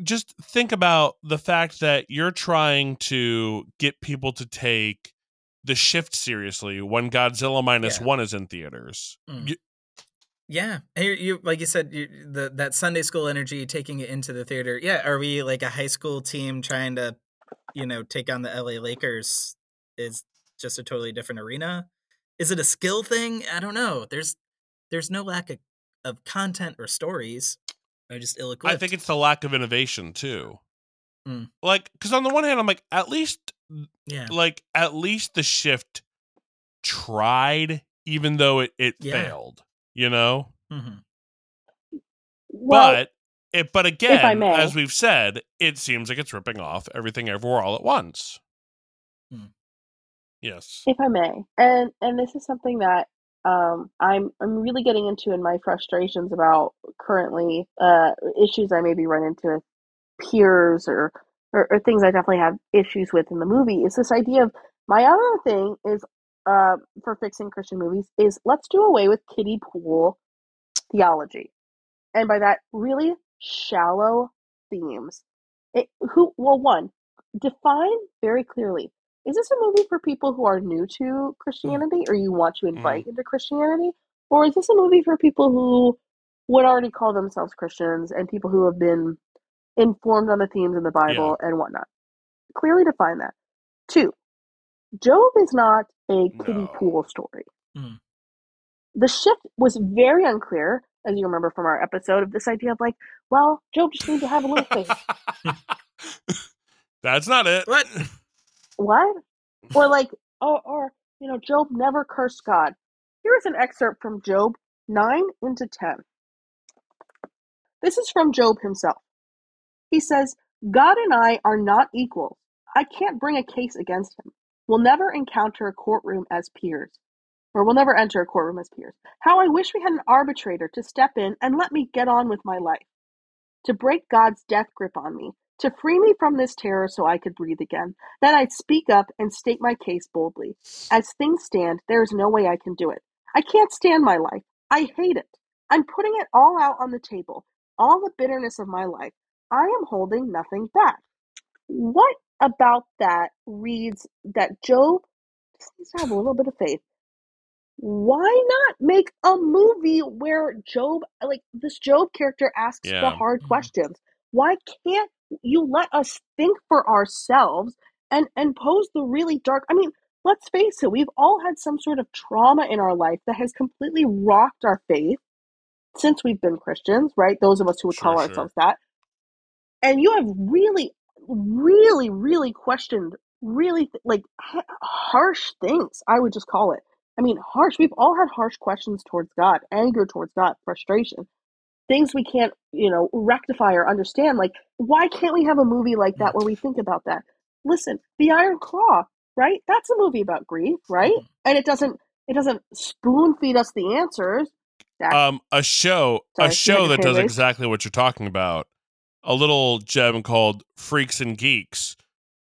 just think about the fact that you're trying to get people to take The Shift seriously when Godzilla minus yeah. one is in theaters. Mm. You- yeah. You, you, like you said, you, the, that Sunday school energy, taking it into the theater. Yeah. Are we like a high school team trying to, you know, take on the L A Lakers is just a totally different arena? Is it a skill thing? I don't know. There's, there's no lack of, of content or stories. I just ill-equipped. I think it's the lack of innovation too. Mm. Like, cause on the one hand, I'm like, at least, Yeah. Like, at least The Shift tried, even though it, it yeah. failed, you know? Mm-hmm. Well, but, it, but again, as we've said, it seems like it's ripping off Everything Everywhere All at Once. Hmm. Yes. If I may. And and this is something that um, I'm, I'm really getting into in my frustrations about currently uh, issues I maybe run into with peers or Or, or things I definitely have issues with in the movie, is this idea of, my other thing is uh, for fixing Christian movies is let's do away with kiddie pool theology. And by that, really shallow themes. It, who? Well, one, define very clearly, is this a movie for people who are new to Christianity or you want to invite mm. into Christianity? Or is this a movie for people who would already call themselves Christians and people who have been informed on the themes in the Bible yeah. and whatnot? Clearly define that. Two, Job is not a kiddie no. pool story. Mm. The Shift was very unclear, as you remember from our episode, of this idea of like, well, Job just needs to have a little faith. That's not it. What? What? Or like, or, or, you know, Job never cursed God. Here's an excerpt from Job nine into ten. This is from Job himself. He says, God and I are not equal. I can't bring a case against him. We'll never encounter a courtroom as peers, or we'll never enter a courtroom as peers. How I wish we had an arbitrator to step in and let me get on with my life, to break God's death grip on me, to free me from this terror so I could breathe again. Then I'd speak up and state my case boldly. As things stand, there is no way I can do it. I can't stand my life. I hate it. I'm putting it all out on the table, all the bitterness of my life. I am holding nothing back. What about that reads that Job just needs to have a little bit of faith? Why not make a movie where Job, like this Job character, asks yeah. the hard questions? Why can't you let us think for ourselves and, and pose the really dark? I mean, let's face it, we've all had some sort of trauma in our life that has completely rocked our faith since we've been Christians, right? Those of us who would sure, call sure. ourselves that. and you have really, really, really questioned really th- like h- harsh things, I would just call it. I mean, harsh. We've all had harsh questions towards God, anger towards God, frustration, things we can't, you know, rectify or understand. Like, why can't we have a movie like that where we think about that? Listen, The Iron Claw, right? That's a movie about grief, right? And it doesn't, it doesn't spoon feed us the answers. That, um, a show, sorry, a show that does exactly what you're talking about. A little gem called Freaks and Geeks,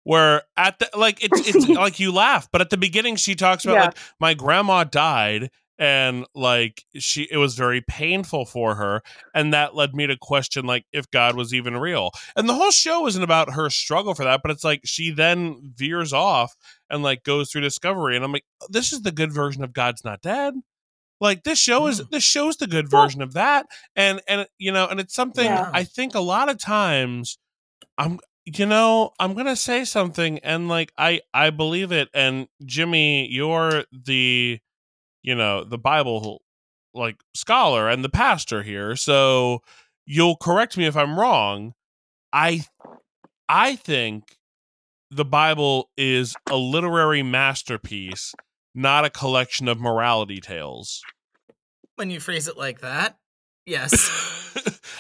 where at the, like, it's, it's like you laugh, but at the beginning she talks about, yeah, like, my grandma died and like she, it was very painful for her. And that led me to question, like, if God was even real. And the whole show isn't about her struggle for that, but it's like, she then veers off and like goes through discovery. And I'm like, this is the good version of God's Not Dead. Like, this show is, this show's the good version of that. And, and, you know, and it's something, yeah, I think a lot of times I'm, you know, I'm going to say something and like, I, I believe it. And Jimmy, you're the, you know, the Bible like scholar and the pastor here. So you'll correct me if I'm wrong. I, I think the Bible is a literary masterpiece, not a collection of morality tales. When you phrase it like that, yes.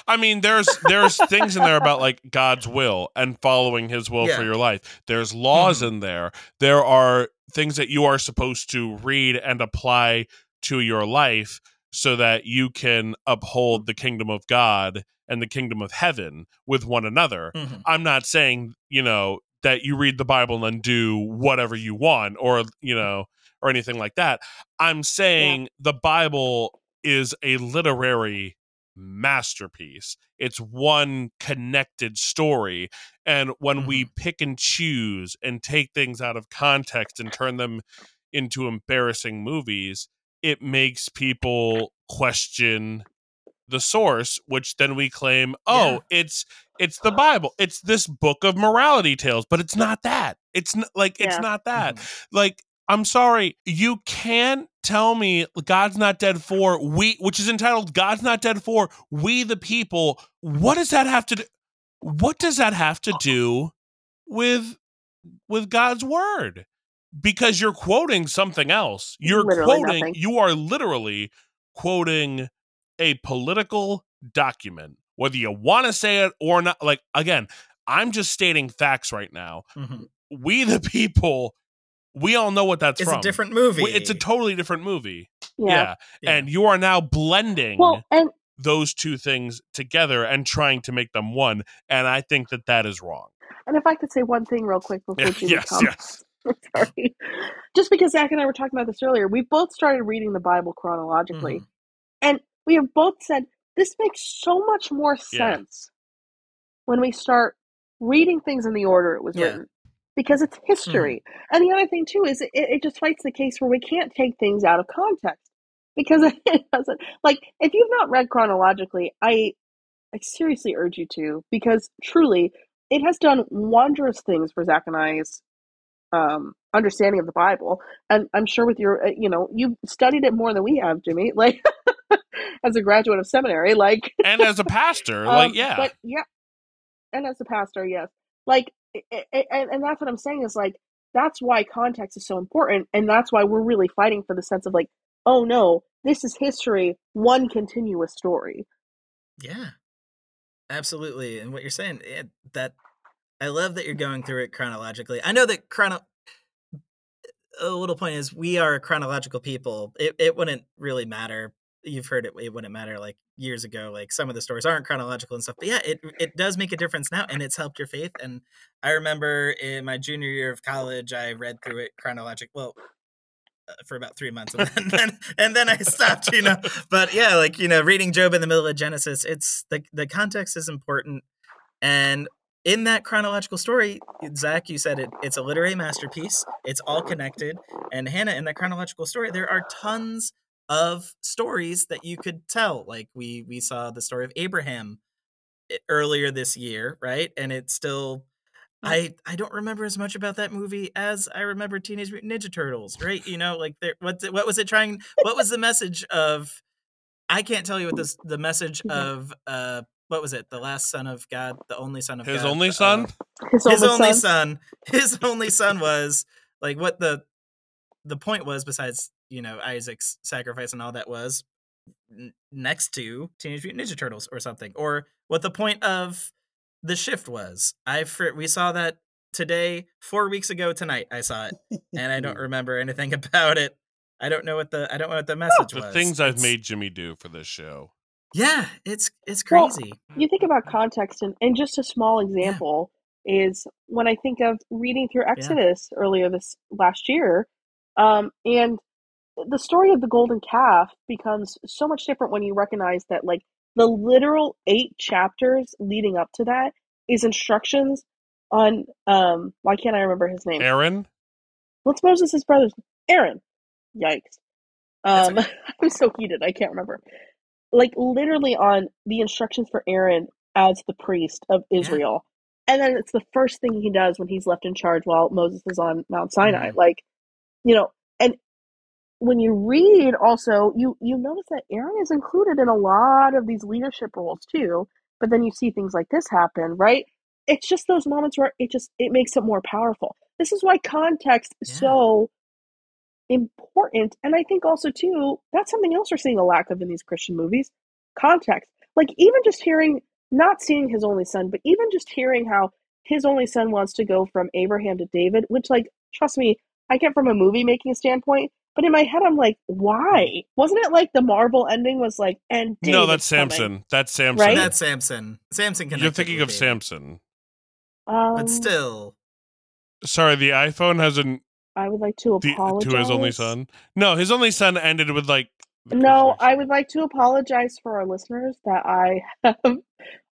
I mean, there's there's things in there about like God's will and following his will, yeah, for your life. There's laws, mm-hmm, in there. There are things that you are supposed to read and apply to your life so that you can uphold the kingdom of God and the kingdom of heaven with one another. Mm-hmm. I'm not saying, you know, that you read the Bible and do whatever you want or, you know, or anything like that. I'm saying, yeah, the Bible is a literary masterpiece. It's one connected story. And when, mm-hmm, we pick and choose and take things out of context and turn them into embarrassing movies, it makes people question the source, which then we claim, oh, yeah, it's it's the Bible. It's this book of morality tales, but it's not that. It's not, like, yeah, it's not that. Mm-hmm. Like, I'm sorry, you can't tell me God's Not Dead four, we, which is entitled God's Not Dead four, We the People. What does that have to do? What does that have to do with with God's word? Because you're quoting something else. You're literally quoting, nothing. You are literally quoting a political document, whether you want to say it or not. Like, again, I'm just stating facts right now. Mm-hmm. We the People. We all know what that's it's from. It's a different movie. It's a totally different movie. Yeah. yeah. yeah. And you are now blending well, and, those two things together and trying to make them one. And I think that that is wrong. And if I could say one thing real quick before you yeah, yes, come. Yes. I'm sorry. Just because Zach and I were talking about this earlier, we both started reading the Bible chronologically. Mm. And we have both said, this makes so much more sense yeah. when we start reading things in the order it was yeah. written. Because it's history. Hmm. And the other thing, too, is it, it just fights the case where we can't take things out of context. Because it doesn't... Like, if you've not read chronologically, I, I seriously urge you to. Because, truly, it has done wondrous things for Zach and I's um, understanding of the Bible. And I'm sure with your... You know, you've studied it more than we have, Jimmy. Like, as a graduate of seminary, like... And as a pastor, um, like, yeah. But, yeah. And as a pastor, yes. Like... It, it, and that's what I'm saying is like, that's why context is so important. And that's why we're really fighting for the sense of like, oh no, this is history. One continuous story. Yeah, absolutely. And what you're saying it, that I love that you're going through it chronologically. I know that chrono, a little point is we are a chronological people. It, it wouldn't really matter. You've heard it. It wouldn't matter like years ago, like some of the stories aren't chronological and stuff, but yeah, it, it does make a difference now and it's helped your faith. And I remember in my junior year of college, I read through it chronologic. Well, uh, for about three months and then, and then, and then I stopped, you know, but yeah, like, you know, reading Job in the middle of Genesis, it's the, the context is important. And in that chronological story, Zach, you said it, it's a literary masterpiece. It's all connected. And Hannah, in that chronological story, there are tons of stories that you could tell. Like we we saw the story of Abraham earlier this year, right? And it's still I I don't remember as much about that movie as I remember Teenage Mutant Ninja Turtles, right? You know, like there, what what was it trying? What was the message of? I can't tell you what this the message of uh what was it? The last son of God, the only son of his God. Only son? Uh, his, his only, only son? His only son. His only son was like what the the point was, besides, you know, Isaac's sacrifice and all that, was n- next to Teenage Mutant Ninja Turtles or something, or what the point of The Shift was. I for, we saw that today, four weeks ago tonight. I saw it, and I don't remember anything about it. I don't know what the I don't know what the message oh, the was. The things I've it's, made Jimmy do for this show. Yeah, it's it's crazy. Well, you think about context, and, and just a small example yeah. is when I think of reading through Exodus yeah. earlier this last year, um, and the story of the golden calf becomes so much different when you recognize that, like, the literal eight chapters leading up to that is instructions on um. Why can't I remember his name? Aaron. What's Moses' brother's name? Aaron. Yikes! Um, okay. I'm so heated. I can't remember. Like, literally on the instructions for Aaron as the priest of Israel. Yeah. And then it's the first thing he does when he's left in charge while Moses is on Mount Sinai. Mm-hmm. Like, you know, and when you read also, you, you notice that Aaron is included in a lot of these leadership roles too. But then you see things like this happen, right? It's just those moments where it just, it makes it more powerful. This is why context yeah. is so important. And I think also too, that's something else we're seeing a lack of in these Christian movies, context. Like, even just hearing, not seeing His Only Son, but even just hearing how His Only Son wants to go from Abraham to David, which, like, trust me, I get from a movie making standpoint, but in my head I'm like, why? Wasn't it like the Marvel ending was like, and David's no, that's coming. Samson. That's Samson. Right? That's Samson. Samson. You're thinking of David. Samson. Um, but still. Sorry, the iPhone hasn't. I would like to apologize. The, to His Only Son? No, His Only Son ended with, like... No, I would like to apologize for our listeners that I have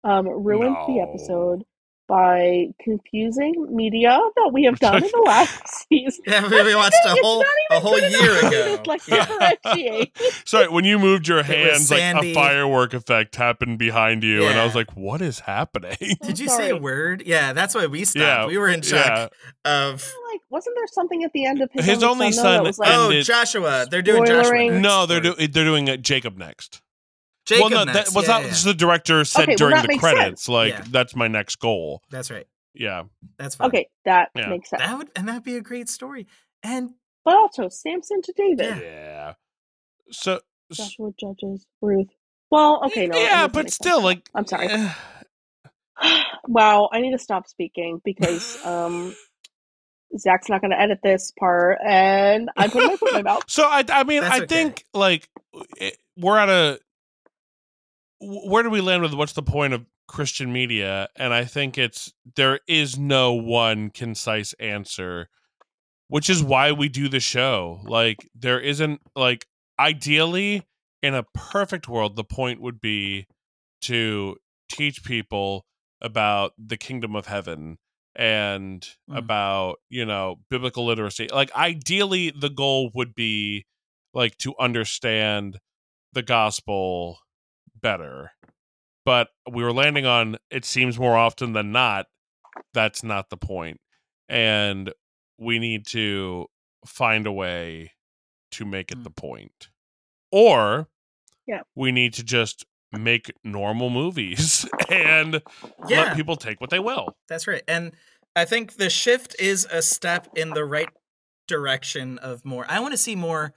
um, ruined no. the episode by confusing media that we have done in the last season. Yeah, we really watched a whole, a whole year ago. Like, yeah. Sorry, when you moved your hands, like, a firework effect happened behind you, yeah. and I was like, what is happening? Did you Sorry. say a word? Yeah, that's why we stopped. Yeah, we were in shock yeah. of... Wasn't there something at the end of his, his only, only son? son was like, oh, Joshua! They're doing Joshua. Next. No, they're do- they're doing it Jacob next. Jacob well, no, next. That was yeah, not yeah. the director said okay, during well, the credits. Sense. Like yeah. that's my next goal. That's right. Yeah, that's fine. Okay. That yeah. makes sense. That would and that'd be a great story. And but also Samson to David. Yeah. So Joshua judges Ruth. Well, okay, no. Yeah, but still, sense. like, I'm sorry. Uh, wow, I need to stop speaking because. um Zach's not going to edit this part, and I put my foot in my mouth. So I, I mean, That's I okay. think like it, we're at a. Where do we land with what's the point of Christian media? And I think it's there is no one concise answer, which is why we do the show. Like, there isn't, like, ideally in a perfect world, the point would be to teach people about the kingdom of heaven. And mm. about, you know, biblical literacy. Like, ideally, the goal would be, like, to understand the gospel better. But we were landing on, it seems more often than not, that's not the point. And we need to find a way to make it mm. the point. Or yeah. we need to just make normal movies and yeah. let people take what they will. That's right. And I think The Shift is a step in the right direction of more. I want to see more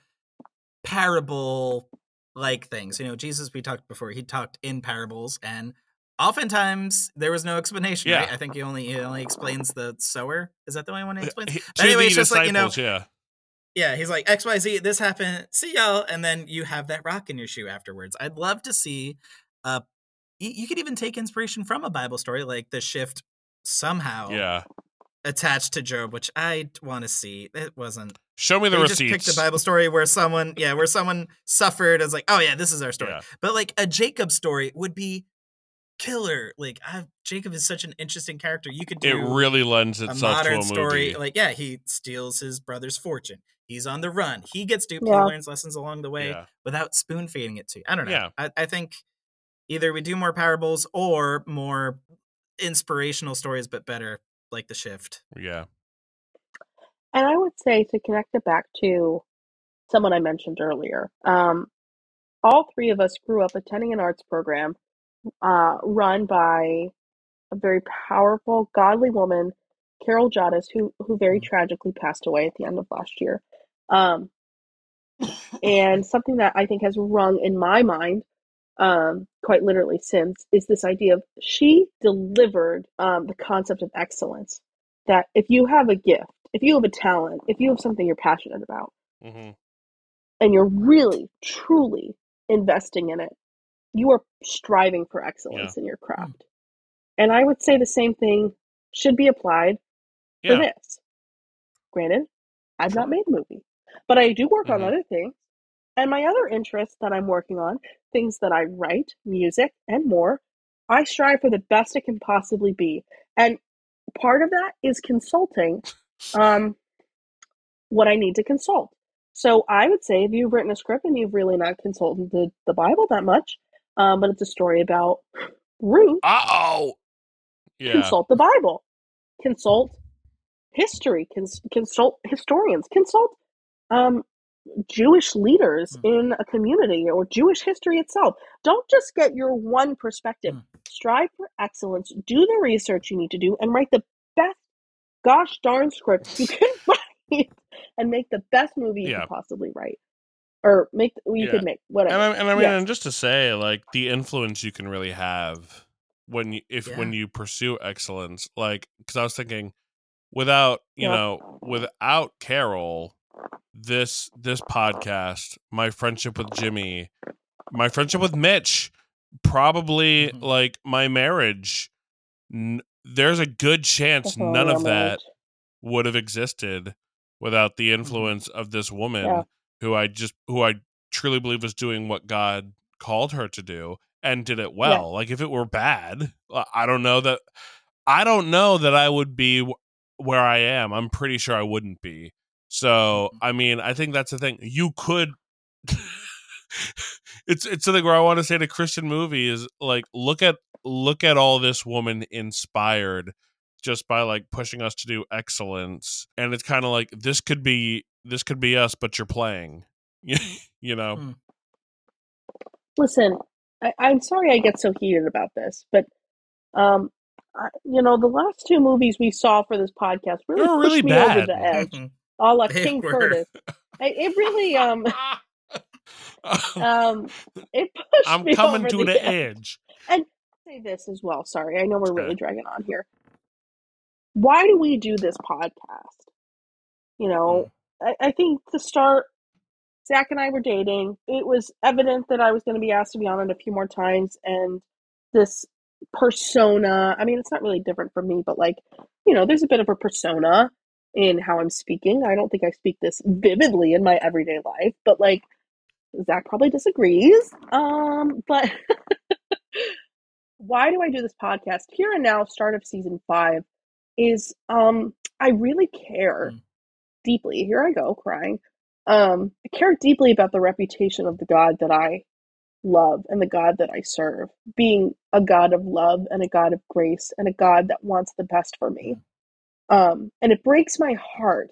parable like things. You know, Jesus, we talked before, he talked in parables, and oftentimes there was no explanation. Yeah. Right? I think he only he only explains the sower. Is that the only one he explains? He, anyway, it's just like, you know, yeah. Yeah, he's like, X, Y, Z, this happened, see y'all, and then you have that rock in your shoe afterwards. I'd love to see, uh, y- you could even take inspiration from a Bible story, like The Shift somehow yeah. attached to Job, which I want to see. It wasn't. Show me the receipts. They just picked a Bible story where someone, yeah, where someone suffered as like, oh yeah, this is our story. Yeah. But like a Jacob story would be killer. Like, I've, Jacob is such an interesting character. You could do it really lends itself a modern to a story. Movie. Like, yeah, he steals his brother's fortune. He's on the run. He gets duped. Yeah. He learns lessons along the way yeah. without spoon feeding it to you. I don't know. Yeah. I, I think either we do more parables or more inspirational stories, but better, like The Shift. Yeah. And I would say, to connect it back to someone I mentioned earlier, um, all three of us grew up attending an arts program uh, run by a very powerful, godly woman, Carol Jadis, who who very tragically passed away at the end of last year. Um, and something that I think has rung in my mind, um, quite literally since, is this idea of she delivered um, the concept of excellence. That if you have a gift, if you have a talent, if you have something you're passionate about, mm-hmm. and you're really, truly investing in it, you are striving for excellence yeah. in your craft. And I would say the same thing should be applied yeah. for this. Granted, I've not made a movie, but I do work mm-hmm. on other things. And my other interests that I'm working on, things that I write, music, and more, I strive for the best it can possibly be. And part of that is consulting um, what I need to consult. So I would say if you've written a script and you've really not consulted the, the Bible that much, um, but it's a story about Ruth. Uh-oh! Yeah. Consult the Bible. Consult history. Cons- consult historians. Consult um, Jewish leaders mm. in a community or Jewish history itself. Don't just get your one perspective. Mm. Strive for excellence. Do the research you need to do and write the best gosh darn script you can write and make the best movie you yeah. can possibly write. Or make the, you yeah. could make whatever. And I, and I mean, yes. and just to say, like, the influence you can really have when you, if yeah. when you pursue excellence, like, because I was thinking, without you yeah. know, without Carol, this this podcast, my friendship with Jimmy, my friendship with Mitch, probably mm-hmm. like my marriage, n- there's a good chance Definitely none of that marriage. would have existed without the influence mm-hmm. of this woman. Yeah. Who I just, who I truly believe was doing what God called her to do and did it well. Yeah. Like if it were bad, I don't know that, I don't know that I would be where I am. I'm pretty sure I wouldn't be. So, I mean, I think that's the thing. You could, it's, it's something where I want to say to Christian movies, like, look at, look at all this woman inspired just by like pushing us to do excellence. And it's kind of like, this could be, this could be us, but you're playing, you know? Listen, I, I'm sorry I get so heated about this, but, um, I, you know, the last two movies we saw for this podcast really pushed really me bad. over the edge. Mm-hmm. A la they King were. Curtis. I, it really, um, um, it pushed I'm me coming over to the, the edge. edge. And I'll say this as well. Sorry, I know we're really dragging on here. Why do we do this podcast? You know, I think to start, Zach and I were dating. It was evident that I was going to be asked to be on it a few more times. And this persona, I mean, it's not really different from me, but like, you know, there's a bit of a persona in how I'm speaking. I don't think I speak this vividly in my everyday life, but like, Zach probably disagrees. Um, but why do I do this podcast? Here and Now, start of season five, is um, I really care. Mm. deeply, here I go crying, um, I care deeply about the reputation of the God that I love and the God that I serve, being a God of love and a God of grace and a God that wants the best for me. Um, and it breaks my heart.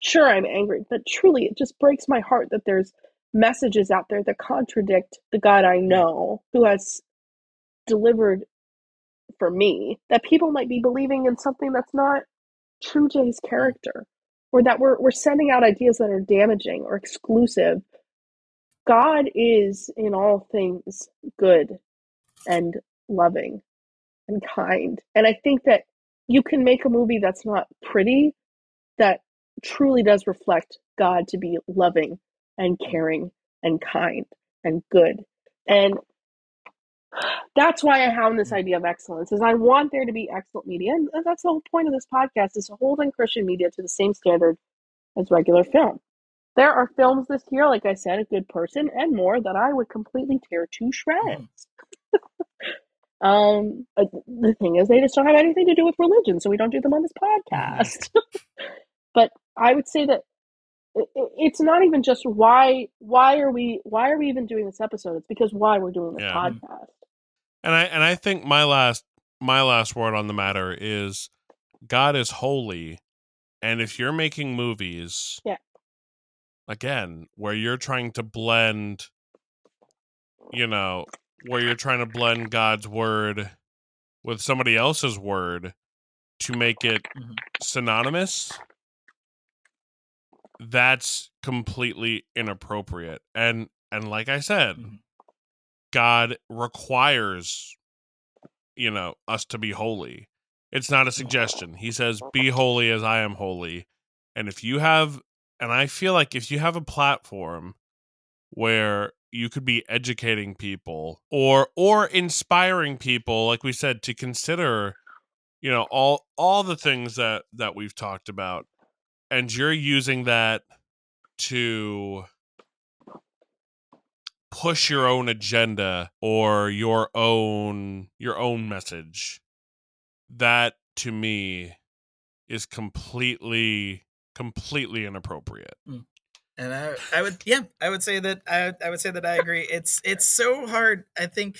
Sure, I'm angry, but truly it just breaks my heart that there's messages out there that contradict the God I know who has delivered for me, that people might be believing in something that's not true to his character. Or that we're we're sending out ideas that are damaging or exclusive. God is in all things good and loving and kind. And I think that you can make a movie that's not pretty, that truly does reflect God to be loving and caring and kind and good. And that's why I have this idea of excellence, is I want there to be excellent media. And that's the whole point of this podcast, is holding Christian media to the same standard as regular film. There are films this year, like I said, A Good Person and more, that I would completely tear to shreds. um, the thing is, they just don't have anything to do with religion, so we don't do them on this podcast. But I would say that it's not even just why, why are we, why are we even doing this episode? It's because why we're doing this yeah. podcast. And I, and I think my last, my last word on the matter is God is holy. And if you're making movies, yeah. again, where you're trying to blend, you know, where you're trying to blend God's word with somebody else's word to make it mm-hmm. synonymous, that's completely inappropriate. And and like I said, mm-hmm. God requires, you know, us to be holy. It's not a suggestion. He says, be holy as I am holy. And if you have, and I feel like if you have a platform where you could be educating people or or inspiring people, like we said, to consider, you know, all all the things that, that we've talked about, and you're using that to push your own agenda or your own your own message, that to me is completely completely inappropriate. Mm. And I, I would, yeah, I would say that I, I would say that I agree. It's, it's so hard. I think,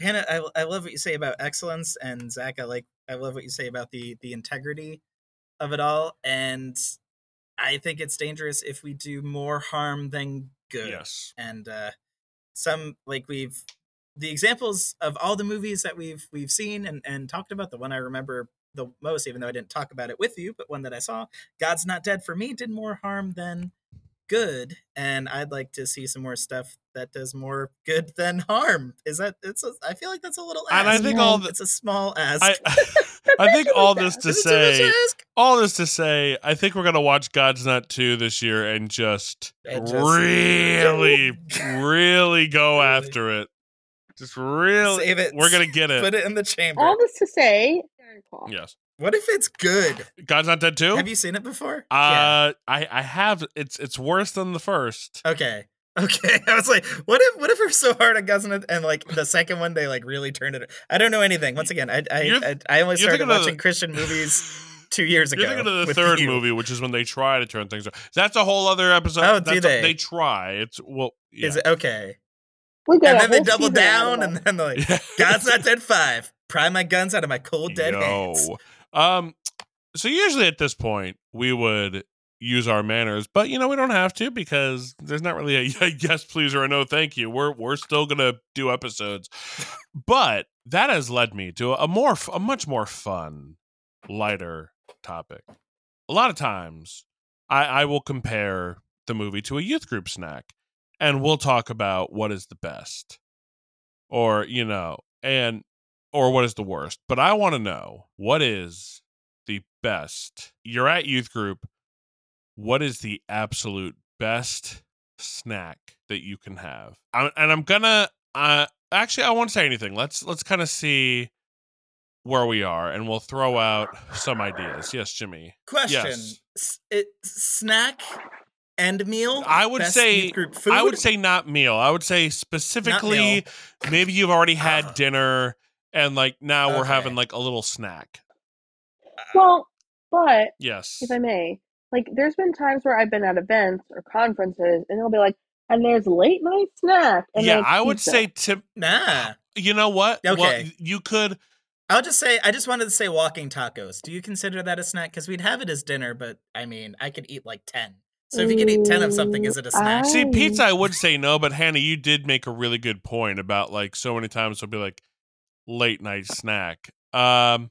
Hannah, I, I love what you say about excellence, and Zach, I like, I love what you say about the, the integrity of it all. And I think it's dangerous if we do more harm than good. Yes. And uh, some, like we've, the examples of all the movies that we've, we've seen and, and talked about, the one I remember the most, even though I didn't talk about it with you, but one that I saw, God's Not Dead, for me did more harm than good, and I'd like to see some more stuff that does more good than harm. Is that it's a, I feel like that's a little ask. And I think yeah. all the, it's a small ask. I, I think all this to Is say all this to say I think we're gonna watch God's Not two this year and just, and just really really go after it. Just really save it. We're gonna get it. Put it in the chamber. All this to say, yes. What if it's good? God's Not Dead too? Have you seen it before? Uh, yeah. I, I have. It's it's worse than the first. Okay. Okay. I was like, what if what if we're so hard on God's Not Dead? And like the second one, they like really turned it. I don't know anything. Once again, I I, I, I only started watching the, Christian movies two years ago. You're thinking of the third you. movie, which is when they try to turn things around. That's a whole other episode. Oh, That's do they? A, they try. It's well. Yeah. Is it okay? We got and then they double down, and then they're like, God's Not Dead five. Pry my guns out of my cold dead Yo. hands. Um, so usually at this point we would use our manners, but you know, we don't have to, because there's not really a yes please or a no thank you. We're we're still gonna do episodes, but that has led me to a more a much more fun, lighter topic. A lot of times, I, I will compare the movie to a youth group snack, and we'll talk about what is the best, or you know, and. Or what is the worst? But I want to know, what is the best? You're at youth group. What is the absolute best snack that you can have? I, and I'm gonna. Uh, actually, I won't say anything. Let's let's kind of see where we are, and we'll throw out some ideas. Yes, Jimmy. Question: yes. S- it, snack and meal. I would best say. Youth group food? I would say not meal. I would say specifically. Maybe you've already had uh. dinner. And like now okay. we're having like a little snack. Well, but yes, if I may, like there's been times where I've been at events or conferences, and they'll be like, "And there's late night snack." And yeah, I would pizza. say tip. Nah, you know what? Okay, well, you could. I'll just say I just wanted to say walking tacos. Do you consider that a snack? Because we'd have it as dinner, but I mean, I could eat like ten. So if you can eat ten of something, is it a snack? I... See, pizza, I would say no, but Hannah, you did make a really good point about like so many times they'll be like. Late night snack. Um,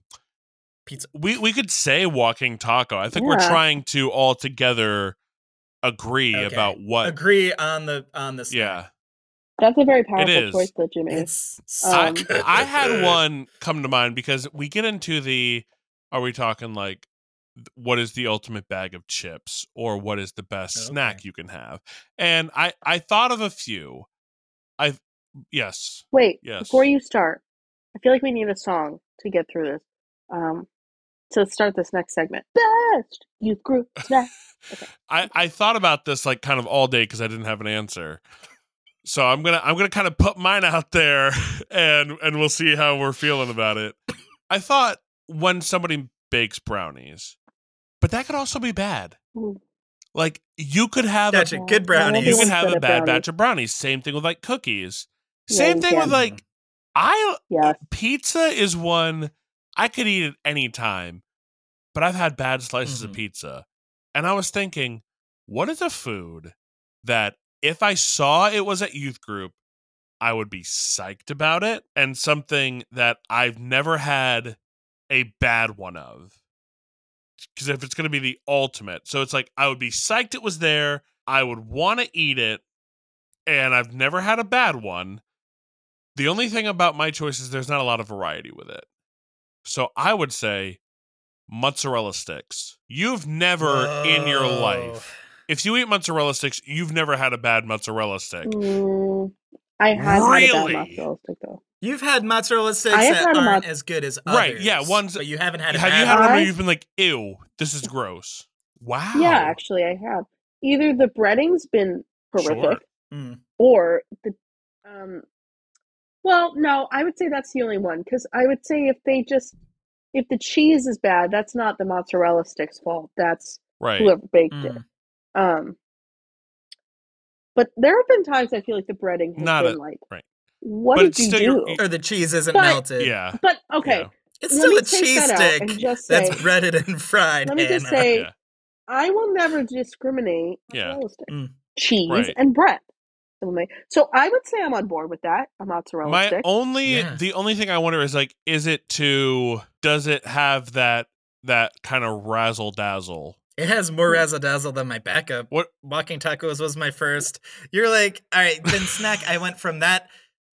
Pizza. We we could say walking taco. I think yeah. we're trying to all together agree okay. about what agree on the on the snack. Yeah. That's a very powerful choice, though, Jimmy. It's um, I, I had one come to mind because we get into the are we talking like what is the ultimate bag of chips or what is the best okay. snack you can have? And I I thought of a few. I yes. Wait yes. before you start. I feel like we need a song to get through this. Um, to start this next segment. Best youth group snack. Okay. I, I thought about this like kind of all day because I didn't have an answer. So I'm gonna I'm gonna kind of put mine out there and and we'll see how we're feeling about it. I thought when somebody bakes brownies, but that could also be bad. Ooh. Like you could have That's a, a good brownies. You could have a bad brownies. batch of brownies. Same thing with like cookies. Same yeah, thing can. with like. I yes. pizza is one I could eat at any time, but I've had bad slices mm-hmm. of pizza, and I was thinking, what is a food that if I saw it was at youth group, I would be psyched about it, and something that I've never had a bad one of. Because if it's going to be the ultimate, so it's like I would be psyched it was there, I would want to eat it, and I've never had a bad one. The only thing about my choice is there's not a lot of variety with it. So I would say mozzarella sticks. You've never Whoa. in your life, if you eat mozzarella sticks, you've never had a bad mozzarella stick. Mm, I have really? had a bad mozzarella stick though. You've had mozzarella sticks that aren't mozz- as good as others. Right, yeah. Ones, but you haven't had a Have bad you had one where you've been like, ew, this is gross. Wow. Yeah, actually I have. Either the breading's been horrific sure. mm. or the... um. Well, no, I would say that's the only one. Because I would say if they just... if the cheese is bad, that's not the mozzarella stick's fault. That's right. whoever baked mm. it. Um, but there have been times I feel like the breading has not been a, like... Right. What but did you do? Or the cheese isn't but, melted. Yeah. But, okay. Yeah. It's still a cheese that stick say, that's breaded and fried. Let me just Anna. say, yeah. I will never discriminate yeah. on mm. cheese right. and bread. So I would say I'm on board with that. A mozzarella My stick. Only, yeah. The only thing I wonder is, like, is it too, does it have that that kind of razzle-dazzle? It has more razzle-dazzle than my backup. What? Walking Tacos was my first. You're like, all right, then snack. I went from that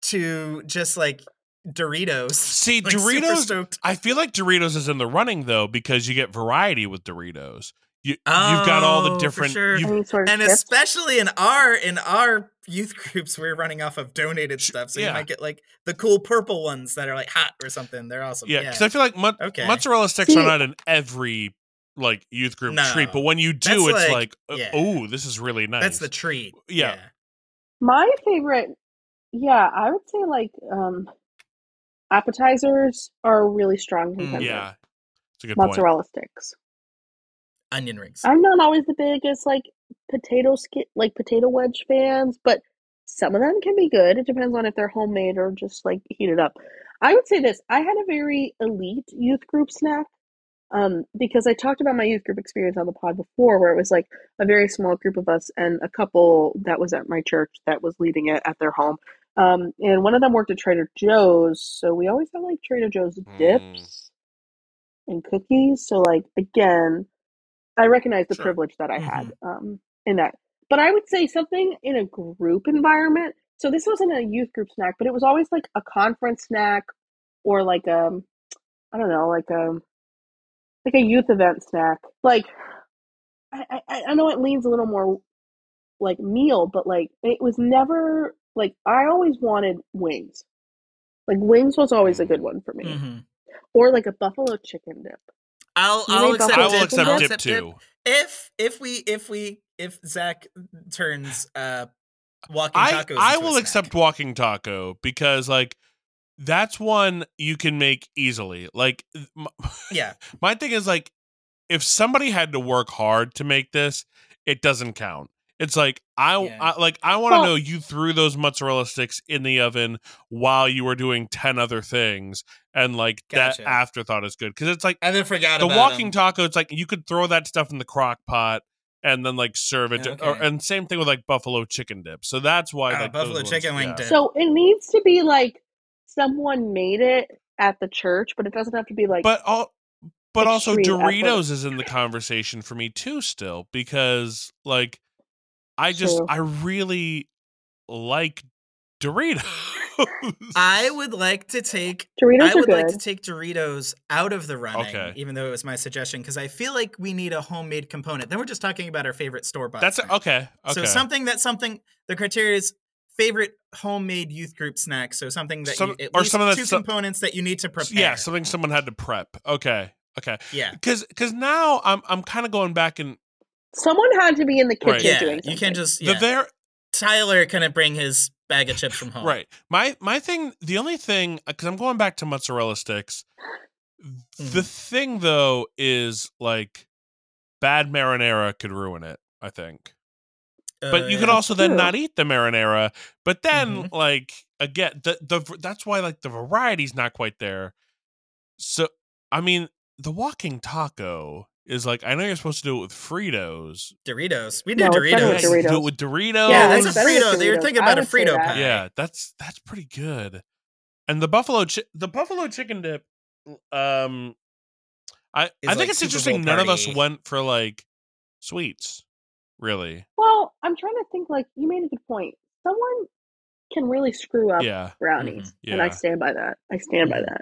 to just like Doritos. See, like Doritos, I feel like Doritos is in the running though, because you get variety with Doritos. You, oh, you've got all the different, sure. sort of and shift? especially in our in our youth groups, we're running off of donated stuff, so yeah. you might get like the cool purple ones that are like hot or something. They're awesome. Yeah, because yeah. I feel like mo- okay. mozzarella sticks See, are not in every like youth group no, treat, but when you do, it's like, like yeah. oh, this is really nice. That's the treat. Yeah, yeah. my favorite. Yeah, I would say like um, appetizers are a really strong contender. Yeah, it's a good mozzarella point. sticks, onion rings. I'm not always the biggest like potato sk- like potato wedge fans, but some of them can be good. It depends on if they're homemade or just like heated up. I would say this: I had a very elite youth group snack um, because I talked about my youth group experience on the pod before, where it was like a very small group of us and a couple that was at my church that was leading it at their home. Um, and one of them worked at Trader Joe's, so we always had like Trader Joe's dips mm. and cookies. So like, again, I recognize the sure. privilege that I mm-hmm. had um, in that. But I would say something in a group environment. So this wasn't a youth group snack, but it was always like a conference snack or like a, I don't know, like a, like a youth event snack. Like, I, I, I know it leans a little more like meal, but like it was never... Like, I always wanted wings. Like, wings was always a good one for me. Mm-hmm. Or, like, a buffalo chicken dip. I'll, I'll accept dip. I will accept dip, dip too. If, if we, if we, if Zach turns uh, walking tacos I, I will accept walking taco because, like, that's one you can make easily. Like, my, yeah. my thing is, like, if somebody had to work hard to make this, it doesn't count. It's like I, yeah. I like I want to well, know you threw those mozzarella sticks in the oven while you were doing ten other things, and like gotcha. that afterthought is good because it's like I then forgot the about walking them. taco. It's like you could throw that stuff in the crock pot and then like serve it, okay. to, or, and same thing with like buffalo chicken dip. So that's why uh, like, buffalo those chicken ones, wing yeah. dip. So it needs to be like someone made it at the church, but it doesn't have to be like. But all, but also Doritos effort. is in the conversation for me too, still because like. I just, True. I really like Doritos. I would like to take Doritos. I would like to take Doritos out of the running, okay. even though it was my suggestion, because I feel like we need a homemade component. Then we're just talking about our favorite store box. That's a, okay, okay. So something that something the criteria is favorite homemade youth group snack. So something that Some, you, at or least some two components some, that you need to prepare. Yeah, something someone had to prep. Okay, okay. Yeah, because because now I'm I'm kind of going back and. Someone had to be in the kitchen right. yeah, doing something. You can't just... Yeah. The ver- Tyler couldn't bring his bag of chips from home. Right. My my thing, the only thing, because I'm going back to mozzarella sticks, mm. the thing, though, is, like, bad marinara could ruin it, I think. Uh, but you could also then true. not eat the marinara. But then, mm-hmm. like, again, the the that's why, like, the variety's not quite there. So, I mean, the walking taco... is like, I know you're supposed to do it with Fritos. Doritos. We do no, Doritos. Doritos. Do it with Doritos. Yeah, that's, that's a Frito. You're thinking about a Frito pie. Yeah, that's that's pretty good. And the buffalo chi- the buffalo chicken dip, um, I, I think like it's Super interesting none of us went for like sweets, really. Well, I'm trying to think, like, you made a good point. Someone can really screw up yeah. brownies. Mm-hmm. Yeah. And I stand by that. I stand by that.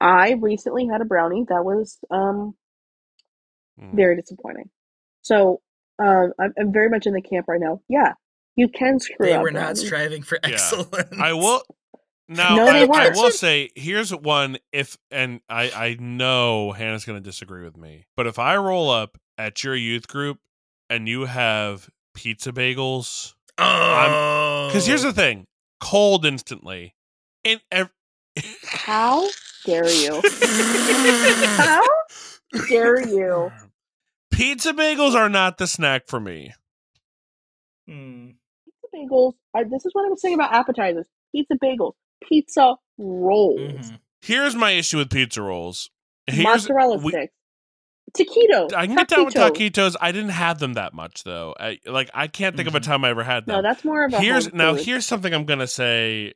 I recently had a brownie that was um mm. very disappointing. So uh, I'm, I'm very much in the camp right now. Yeah, you can screw they up. They were not brownies. Striving for excellence. Yeah. I will. Now, no, I, I will say, here's one, if, and I, I know Hannah's going to disagree with me, but if I roll up at your youth group and you have pizza bagels, oh, because here's the thing, cold instantly. In ev- How dare you? How dare you? Pizza bagels are not the snack for me. Hmm. Pizza bagels, are, this is what I was saying about appetizers. Pizza bagels. Pizza rolls. Mm-hmm. Here's my issue with pizza rolls. Here's, mozzarella we, sticks. Taquitos. I can taquitos. Get down with taquitos. I didn't have them that much, though. I, like, I can't think mm-hmm. of a time I ever had them. No, that's more of a here's, Now, food. Here's something I'm going to say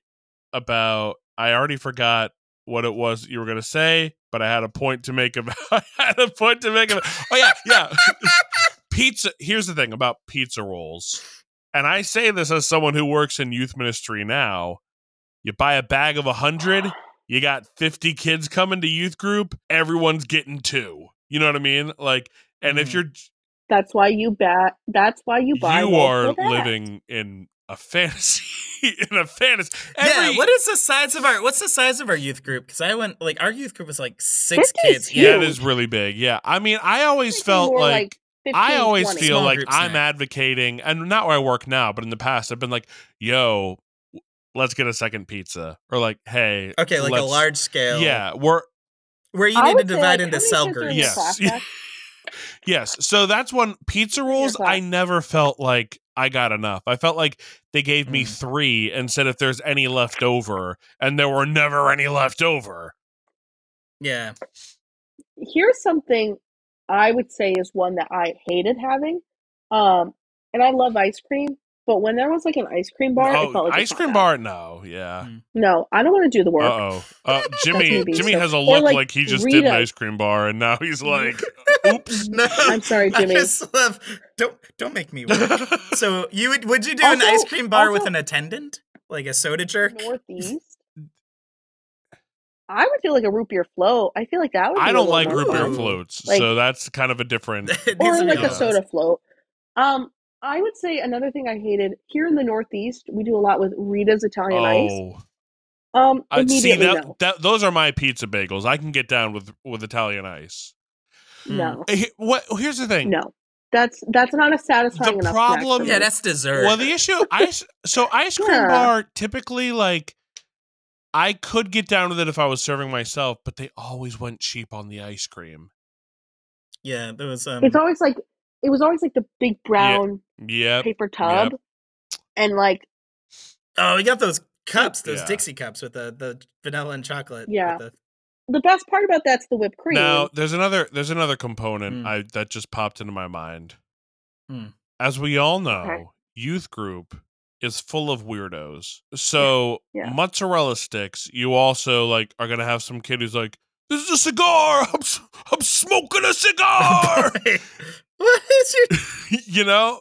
about... I already forgot what it was you were going to say, but I had a point to make about... I had a point to make about... Oh, yeah, yeah. Pizza. Here's the thing about pizza rolls. And I say this as someone who works in youth ministry now. You buy a bag of a hundred, you got fifty kids coming to youth group, everyone's getting two. You know what I mean? Like, and mm. if you're... That's why you bat. That's why you buy... You are living in a fantasy. in a fantasy. Every, yeah, what is the size of our... What's the size of our youth group? Because I went... Like, our youth group was like six kids. Huge. Yeah, it is really big. Yeah. I mean, I always felt like... like- fifteen, I always twenty. Feel Small like I'm now. Advocating, and not where I work now, but in the past, I've been like, yo, let's get a second pizza. Or like, hey. Okay, like a large scale. Yeah. We're, where you I need to divide like, into cell groups. Yes. yes. So that's one. Pizza rolls, I never felt like I got enough. I felt like they gave mm. me three and said if there's any left over, and there were never any left over. Yeah. Here's something I would say is one that I hated having. Um, and I love ice cream, but when there was like an ice cream bar, no, it felt like ice cream bar, no, yeah. Mm. No, I don't want to do the work. Uh-oh. Uh oh. Jimmy Jimmy so. Has a look like, like he just Rita. Did an ice cream bar and now he's like, oops. No, I'm sorry, Jimmy. I just love, don't don't make me work. So you would would you do also, an ice cream bar also, with an attendant? Like a soda jerk? Northeast. I would feel like a root beer float. I feel like that would be I don't like root beer floats, like, so that's kind of a different... Or like a soda float. Um, I would say another thing I hated, here in the Northeast, we do a lot with Rita's Italian oh. Ice. Um, I see that, no. that. Those are my pizza bagels. I can get down with, with Italian ice. No. Mm. What? Here's the thing. No. That's that's not a satisfying the problem. Yeah, that's dessert. Well, the issue... ice. So ice cream yeah. bar, typically like... I could get down with it if I was serving myself, but they always went cheap on the ice cream. Yeah, there was. Um... It's always like it was always like the big brown yeah. yep. paper tub, yep. and like. Oh, we got those cups, those yeah. Dixie cups with the, the vanilla and chocolate. Yeah, the... the best part about that's the whipped cream. Now, there's another there's another component mm. I that just popped into my mind. Mm. As we all know, okay. youth group. Is full of weirdos. So yeah. Yeah. mozzarella sticks, you also like are gonna have some kid who's like, "This is a cigar. I'm I'm smoking a cigar." What is your... you know?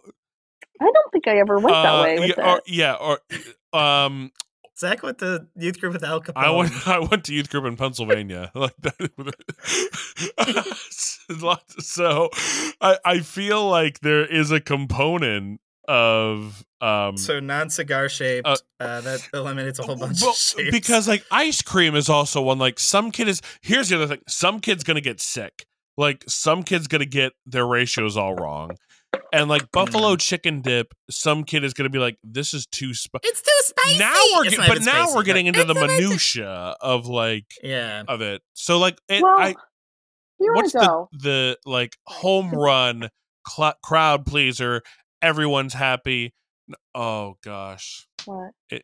I don't think I ever went uh, that way. With yeah, or, yeah, or um, Zach went to youth group with Al Capone. I went. I went to youth group in Pennsylvania. Like that. So I I feel like there is a component. Of um so non-cigar shaped uh, uh that eliminates a whole bunch well, of shapes. Because like ice cream is also one, like some kid is here's the other thing, some kid's gonna get sick, like some kid's gonna get their ratios all wrong, and like buffalo mm. chicken dip, some kid is gonna be like, this is too spicy, it's too spicy now we're get- but now spicy, we're getting into the minutia of like yeah of it so like it, well, I here what's I go. The, the like home run cl- crowd pleaser. Everyone's happy. Oh gosh, what? It,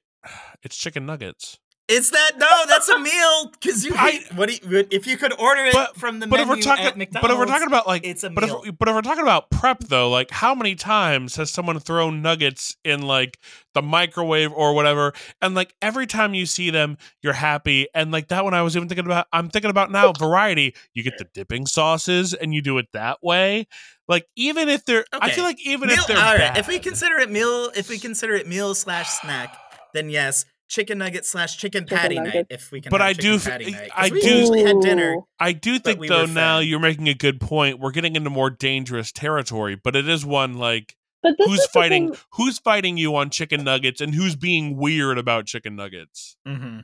it's chicken nuggets. It's that no, that's a meal because you. I, what do you, if you could order it but, from the but menu if we're talking, at McDonald's? But if we're talking about like, it's a but meal. If, but if we're talking about prep though, like how many times has someone thrown nuggets in like the microwave or whatever, and like every time you see them, you're happy. And like that one, I was even thinking about. I'm thinking about now variety. You get the dipping sauces, and you do it that way. Like even if they're, okay. I feel like even meal, if they're all bad, right, if we consider it meal, if we consider it meal slash snack, then yes. Chicken nugget slash chicken patty chicken night, if we can. But have I do, patty night, I we do. Usually had dinner. I do think we though now fed. You're making a good point. We're getting into more dangerous territory, but it is one like who's fighting, who's fighting you on chicken nuggets, and who's being weird about chicken nuggets. Mm-hmm.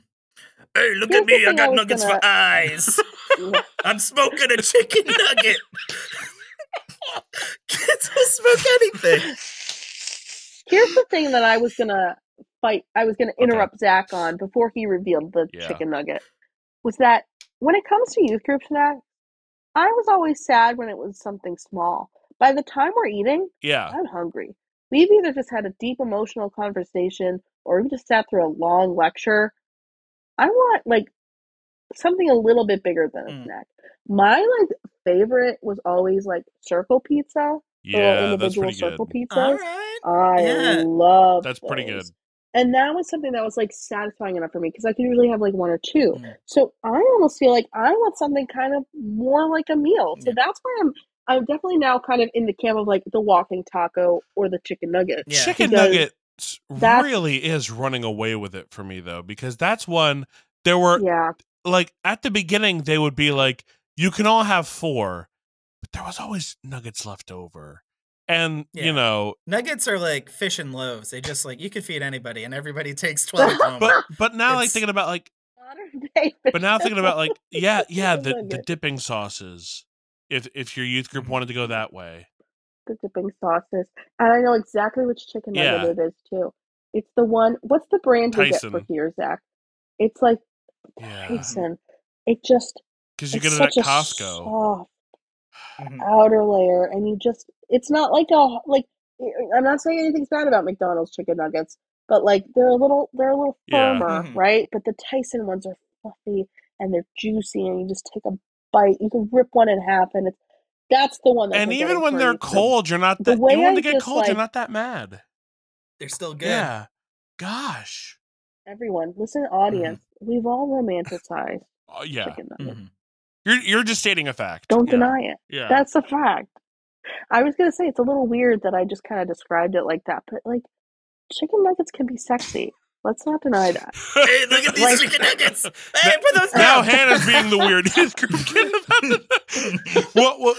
Hey, look Here's at me! I got I nuggets gonna... for eyes. I'm smoking a chicken nugget. Kids will smoke anything. Here's the thing that I was gonna. Fight I was going to interrupt okay. Zach on before he revealed the yeah. chicken nugget was that when it comes to youth group snacks, I was always sad when it was something small. By the time we're eating, yeah. I'm hungry. We've either just had a deep emotional conversation or we just sat through a long lecture. I want like something a little bit bigger than a mm. snack. My like favorite was always like circle pizza. Yeah, individual that's pretty circle good. Pizzas. All right. I yeah. love that's those. Pretty good. And that was something that was, like, satisfying enough for me because I could usually have, like, one or two. Mm. So I almost feel like I want something kind of more like a meal. So yeah. that's why I'm I'm definitely now kind of in the camp of, like, the walking taco or the chicken nugget. Yeah. Chicken nugget really is running away with it for me, though, because that's one there were, yeah. like, at the beginning they would be like, you can all have four, but there was always nuggets left over. And, yeah. you know... Nuggets are like fish and loaves. They just, like, you could feed anybody, and everybody takes twelve home. But, but now, it's... like, thinking about, like... But now thinking about, like, yeah, yeah, the, the dipping sauces, if if your youth group wanted to go that way. The dipping sauces. And I know exactly which chicken nugget yeah. it is, too. It's the one... What's the brand you Tyson. Get for here, Zach? It's, like, yeah. Tyson. It just... Because you get it at Costco. Soft mm-hmm. outer layer, and you just... It's not like a like. I'm not saying anything's bad about McDonald's chicken nuggets, but like they're a little they're a little firmer, yeah. right? But the Tyson ones are fluffy and they're juicy, and you just take a bite. You can rip one in half, and it's that's the one. That and even when they're cold, you're not that. The way when they get cold, like, you're not that mad. They're still good. Yeah. Gosh. Everyone, listen, audience. Mm. We've all romanticized. Oh uh, yeah. Chicken nuggets. Mm-hmm. You're you're just stating a fact. Don't yeah. deny it. Yeah. That's a fact. I was going to say, it's a little weird that I just kind of described it like that, but, like, chicken nuggets can be sexy. Let's not deny that. Hey, look at these like, chicken nuggets! Hey, put those now down! Now Hannah's being the weird kid. what, what,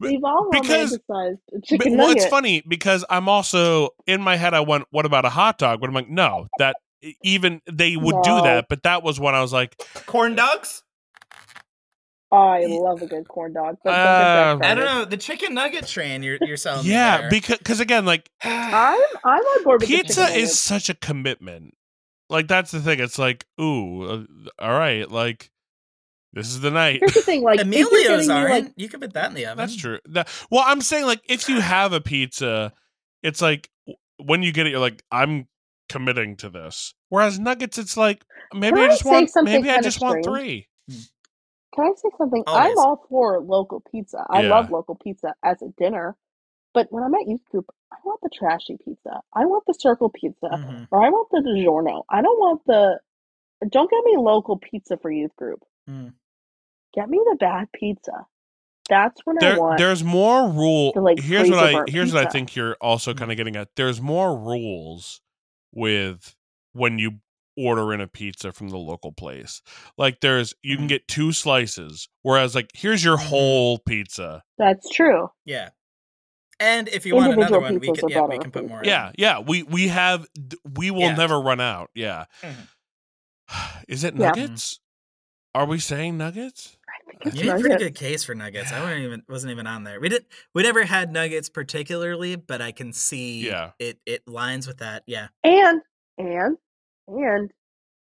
We've all because, romanticized chicken nuggets. Well, it's funny, because I'm also, in my head, I went, what about a hot dog? But I'm like, no, that, even, they would no. do that, but that was when I was like, corn dogs? Oh, I love a good corn dog. But uh, I don't know the chicken nugget train you're you're selling. Yeah, there. because because again, like I'm I'm on board with pizza is nuggets. Such a commitment. Like that's the thing. It's like ooh, uh, all right, like this is the night. Here's the thing, like Emilio's aren't. You, like, you could put that in the oven. That's true. That, well, I'm saying like if you have a pizza, it's like when you get it, you're like I'm committing to this. Whereas nuggets, it's like maybe Can I just I want maybe I just want three. Can I say something? Always. I'm all for local pizza. I yeah. love local pizza as a dinner. But when I'm at youth group, I want the trashy pizza. I want the circle pizza. Mm-hmm. Or I want the DiGiorno. I don't want the... Don't get me local pizza for youth group. Mm. Get me the bad pizza. That's what there, I want. There's more rules. Like here's what, I, here's what I think you're also kind of getting at. There's more rules with when you... order in a pizza from the local place. Like there's you can get two slices, whereas like here's your whole pizza. That's true. Yeah. And if you want another one, we can yeah, we can put more yeah, in. Yeah, yeah. We we have we will yeah. never run out. Yeah. Mm-hmm. Is it nuggets? Yeah. Are we saying nuggets? You made a pretty good case for nuggets. I wasn't even wasn't even on there. We did we never had nuggets particularly, but I can see yeah. it it lines with that. Yeah. And and And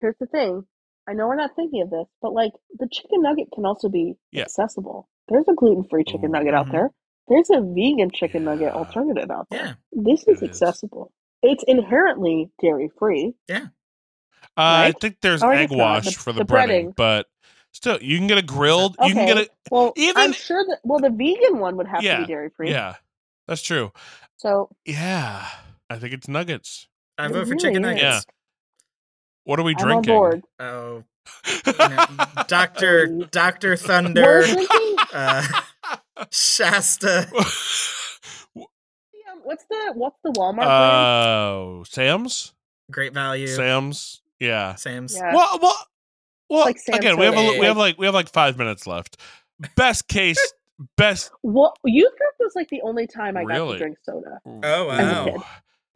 here's the thing. I know we're not thinking of this, but like the chicken nugget can also be yeah. accessible. There's a gluten-free chicken Ooh, nugget mm-hmm. out there. There's a vegan chicken yeah. nugget alternative out there. Yeah. This is it accessible. Is. It's inherently dairy-free. Yeah. Right? I think there's oh, egg wash the, for the, the breading, breading, but still, you can get a grilled. Okay. You can get a well. Even I'm sure that well, the vegan one would have yeah, to be dairy free. Yeah, that's true. So yeah, I think it's nuggets. I vote for chicken nuggets. Yeah. What are we I'm drinking? On board. Oh, you know, Doctor Doctor Thunder, uh, Shasta. What's the what's the Walmart? Oh, uh, Sam's. Great Value. Sam's. Yeah. Sam's. Yeah. Well, well, well like again, we have a, we have like we have like five minutes left. Best case, best. Well, youth group was like the only time I really? got to drink soda. Oh wow.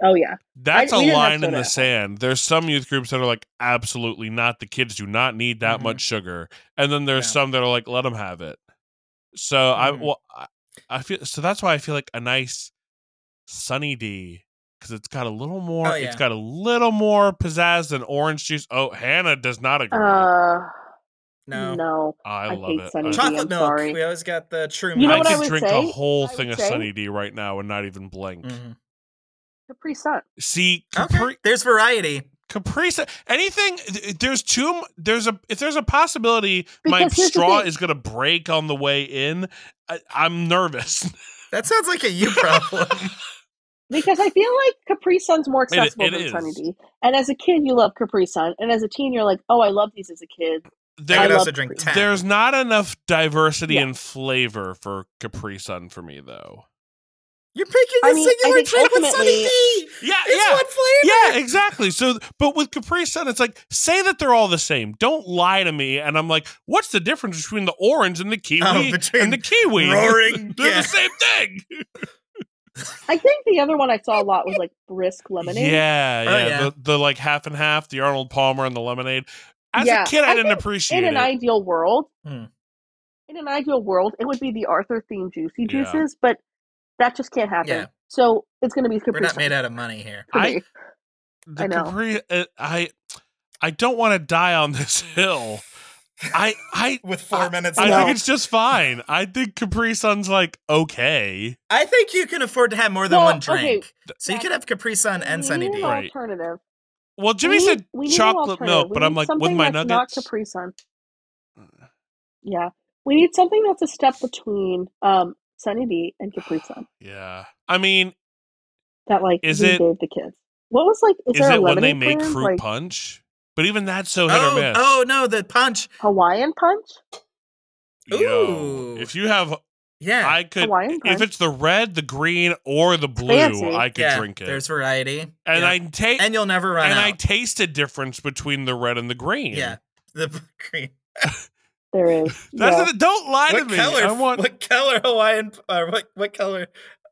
Oh yeah. That's I, a line in the sand. There's some youth groups that are like, absolutely not. The kids do not need that mm-hmm. much sugar. And then there's yeah. some that are like, let them have it. So mm-hmm. I well, I, I feel so that's why I feel like a nice Sunny D. Because it's got a little more, oh, yeah. it's got a little more pizzazz than orange juice. Oh, Hannah does not agree. Uh, no, no, oh, I, I love it. Sunny Chocolate D, milk. Sorry. We always got the true. You know I could I drink say? a whole I thing of say? Sunny D right now and not even blink. Mm-hmm. Capri Sun. See, Capri. Okay. There's variety. Capri Sun. Anything. There's two. There's a. If there's a possibility, because my straw is gonna break on the way in. I, I'm nervous. That sounds like a you problem. Because I feel like Capri Sun's more accessible it, it than is. Sunny D. And as a kid, you love Capri Sun. And as a teen, you're like, oh, I love these as a kid. There, I also drink ten. There's not enough diversity and yeah. flavor for Capri Sun for me, though. You're picking I a mean, singular drink with Sunny D. Yeah, it's yeah. one flavor. Yeah, exactly. So, but with Capri Sun, it's like, say that they're all the same. Don't lie to me. And I'm like, what's the difference between the orange and the kiwi oh, and the kiwi? Roaring, they're yeah. the same thing. I think the other one I saw a lot was like Brisk lemonade. Yeah, yeah, oh, yeah. The, the like half and half, the Arnold Palmer and the lemonade. As yeah, a kid, I, I didn't appreciate it. In an it. ideal world, hmm. in an ideal world, it would be the Arthur themed juicy juices, yeah. but that just can't happen. Yeah. So it's going to be. Capri We're not Sun. made out of money here. I, the I know. Capri, uh, I I don't want to die on this hill. I I with four I, minutes. I think it's just fine. I think Capri Sun's like okay. I think you can afford to have more than well, one drink, okay. so you could have Capri Sun and we Sunny D. An alternative. Well, Jimmy we, said we chocolate milk, but I'm like with my that's nuggets. Not Capri Sun. Yeah, we need something that's a step between um, Sunny D and Capri Sun. Yeah, I mean, that like is we it gave the kids? What was like? Is, is there it a when they make fruit like, punch? But even that's so hit oh, or miss. Oh, no, the punch. Hawaiian punch? Ooh. Yo, if you have, yeah, I could, Hawaiian punch. If it's the red, the green, or the blue, Fancy. I could yeah, drink it. There's variety. And yeah. I ta- And you'll never run and out. And I taste a difference between the red and the green. Yeah, the green. There is. That's yeah. a, don't lie what to color, me. I want... What color Hawaiian, uh, what, what color...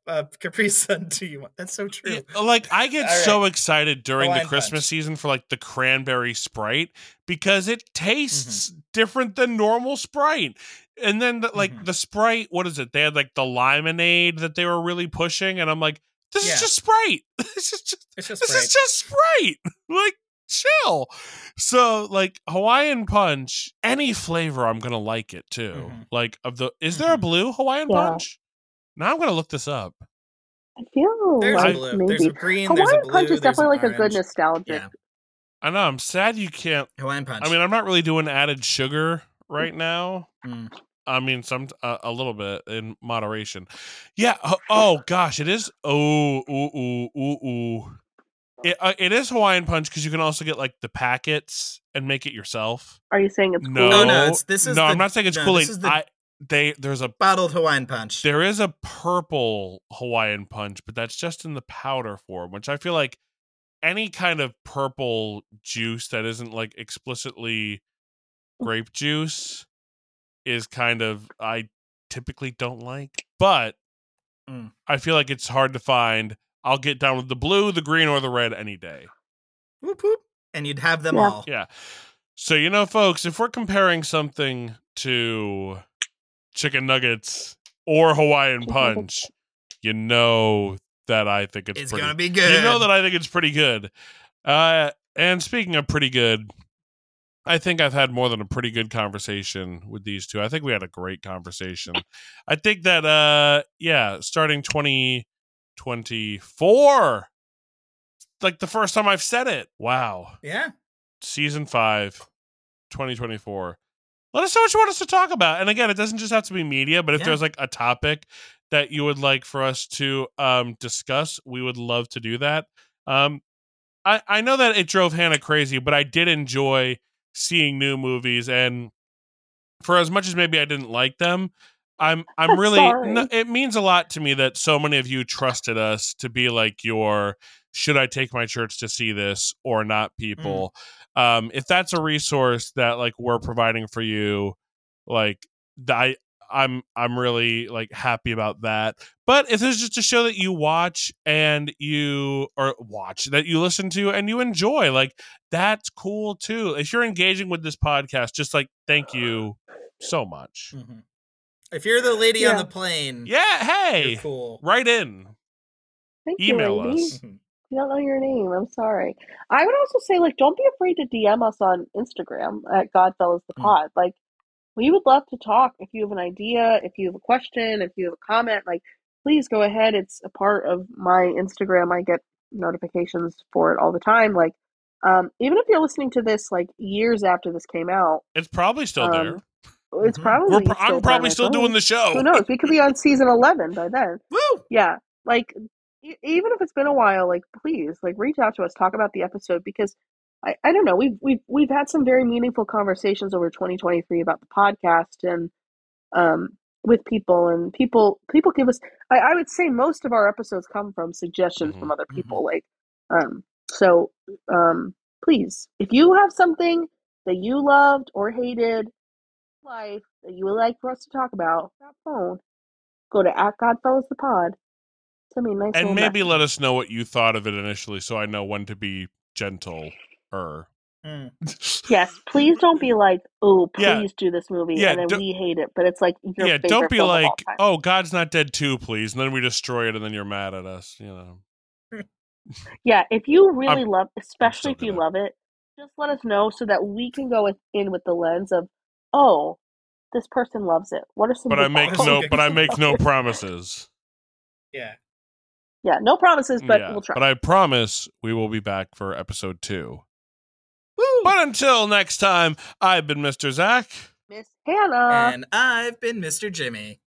Uh, Capri Sun do you want? That's so true. Yeah, like I get right. so excited during Hawaiian the Christmas punch. season for like the cranberry Sprite because it tastes mm-hmm. different than normal Sprite. And then the, like mm-hmm. the Sprite, what is it? They had like the limonade that they were really pushing, and I'm like, this yeah. is just Sprite. This is just, it's just this Sprite. is just Sprite. Like chill. So like Hawaiian punch, any flavor, I'm gonna like it too. Mm-hmm. Like of the, is mm-hmm. there a blue Hawaiian yeah. punch? Now I'm going to look this up. I feel there's like a blue, maybe. There's a green, Hawaiian there's a blue, punch is definitely like orange. A good nostalgic. Yeah. I know. I'm sad you can't. Hawaiian punch. I mean, I'm not really doing added sugar right now. Mm. I mean, some uh, a little bit in moderation. Yeah. Oh, oh gosh. It is. Oh, ooh, ooh, ooh, ooh. It, uh, it is Hawaiian punch because you can also get like the packets and make it yourself. Are you saying it's Kool-Aid? No, oh, no. It's, this is no the, I'm not saying it's no, Kool-Aid. They there's a bottled Hawaiian punch. There is a purple Hawaiian punch, but that's just in the powder form, which I feel like any kind of purple juice that isn't like explicitly grape juice is kind of I typically don't like. But mm. I feel like it's hard to find. I'll get down with the blue, the green, or the red any day. Whoop, whoop. And you'd have them yeah. all. Yeah. So you know, folks, if we're comparing something to chicken nuggets or Hawaiian punch, you know that I think it's, it's pretty, gonna be good. You know that I think it's pretty good. Uh, and speaking of pretty good, I think I've had more than a pretty good conversation with these two. I think we had a great conversation. I think that, uh, yeah, starting twenty twenty-four, like the first time I've said it. Wow. Yeah. season five, twenty twenty-four. Let us know what you want us to talk about. And again, it doesn't just have to be media, but if yeah. there's like a topic that you would like for us to um, discuss, we would love to do that. Um, I, I know that it drove Hannah crazy, but I did enjoy seeing new movies. And for as much as maybe I didn't like them, I'm I'm really, no, it means a lot to me that so many of you trusted us to be like your, should I take my church to see this or not people. Mm. Um, if that's a resource that like we're providing for you, like I, I'm, I'm really like happy about that. But if it's just a show that you watch and you or watch that you listen to and you enjoy, like that's cool too. If you're engaging with this podcast, just like, thank you so much. Mm-hmm. If you're the lady yeah. on the plane, yeah, hey, you're cool. Write in. Thank Email you, us. I don't know your name. I'm sorry. I would also say, like, don't be afraid to D M us on Instagram at Godfellas the Pod. Mm. Like, we would love to talk. If you have an idea, if you have a question, if you have a comment, like, please go ahead. It's a part of my Instagram. I get notifications for it all the time. Like, um, even if you're listening to this like years after this came out, it's probably still um, there. It's probably. We're, I'm probably still doing the show. Who knows? We could be on season eleven by then. Woo! Yeah, like e- even if it's been a while, like please, like reach out to us, talk about the episode because I, I don't know. We've we've we've had some very meaningful conversations over twenty twenty-three about the podcast and um with people and people people give us. I, I would say most of our episodes come from suggestions mm-hmm. from other people. Mm-hmm. Like um so um please, if you have something that you loved or hated. Life that you would like for us to talk about that phone go to at Godfellas the Pod send me a nice and maybe message. Let us know what you thought of it initially so I know when to be gentle er mm. Yes, please don't be like oh please yeah. do this movie yeah, and then we hate it but it's like your yeah don't be like oh God's Not Dead two please and then we destroy it and then you're mad at us you know yeah if you really I'm, love especially if you that. Love it just let us know so that we can go with, in with the lens of oh, this person loves it. What are some? But I make no. But I make no promises. Yeah, yeah, no promises. But yeah, we'll try. But I promise we will be back for episode two. Woo! But until next time, I've been Mister Zach, Miss Hannah, and I've been Mister Jimmy.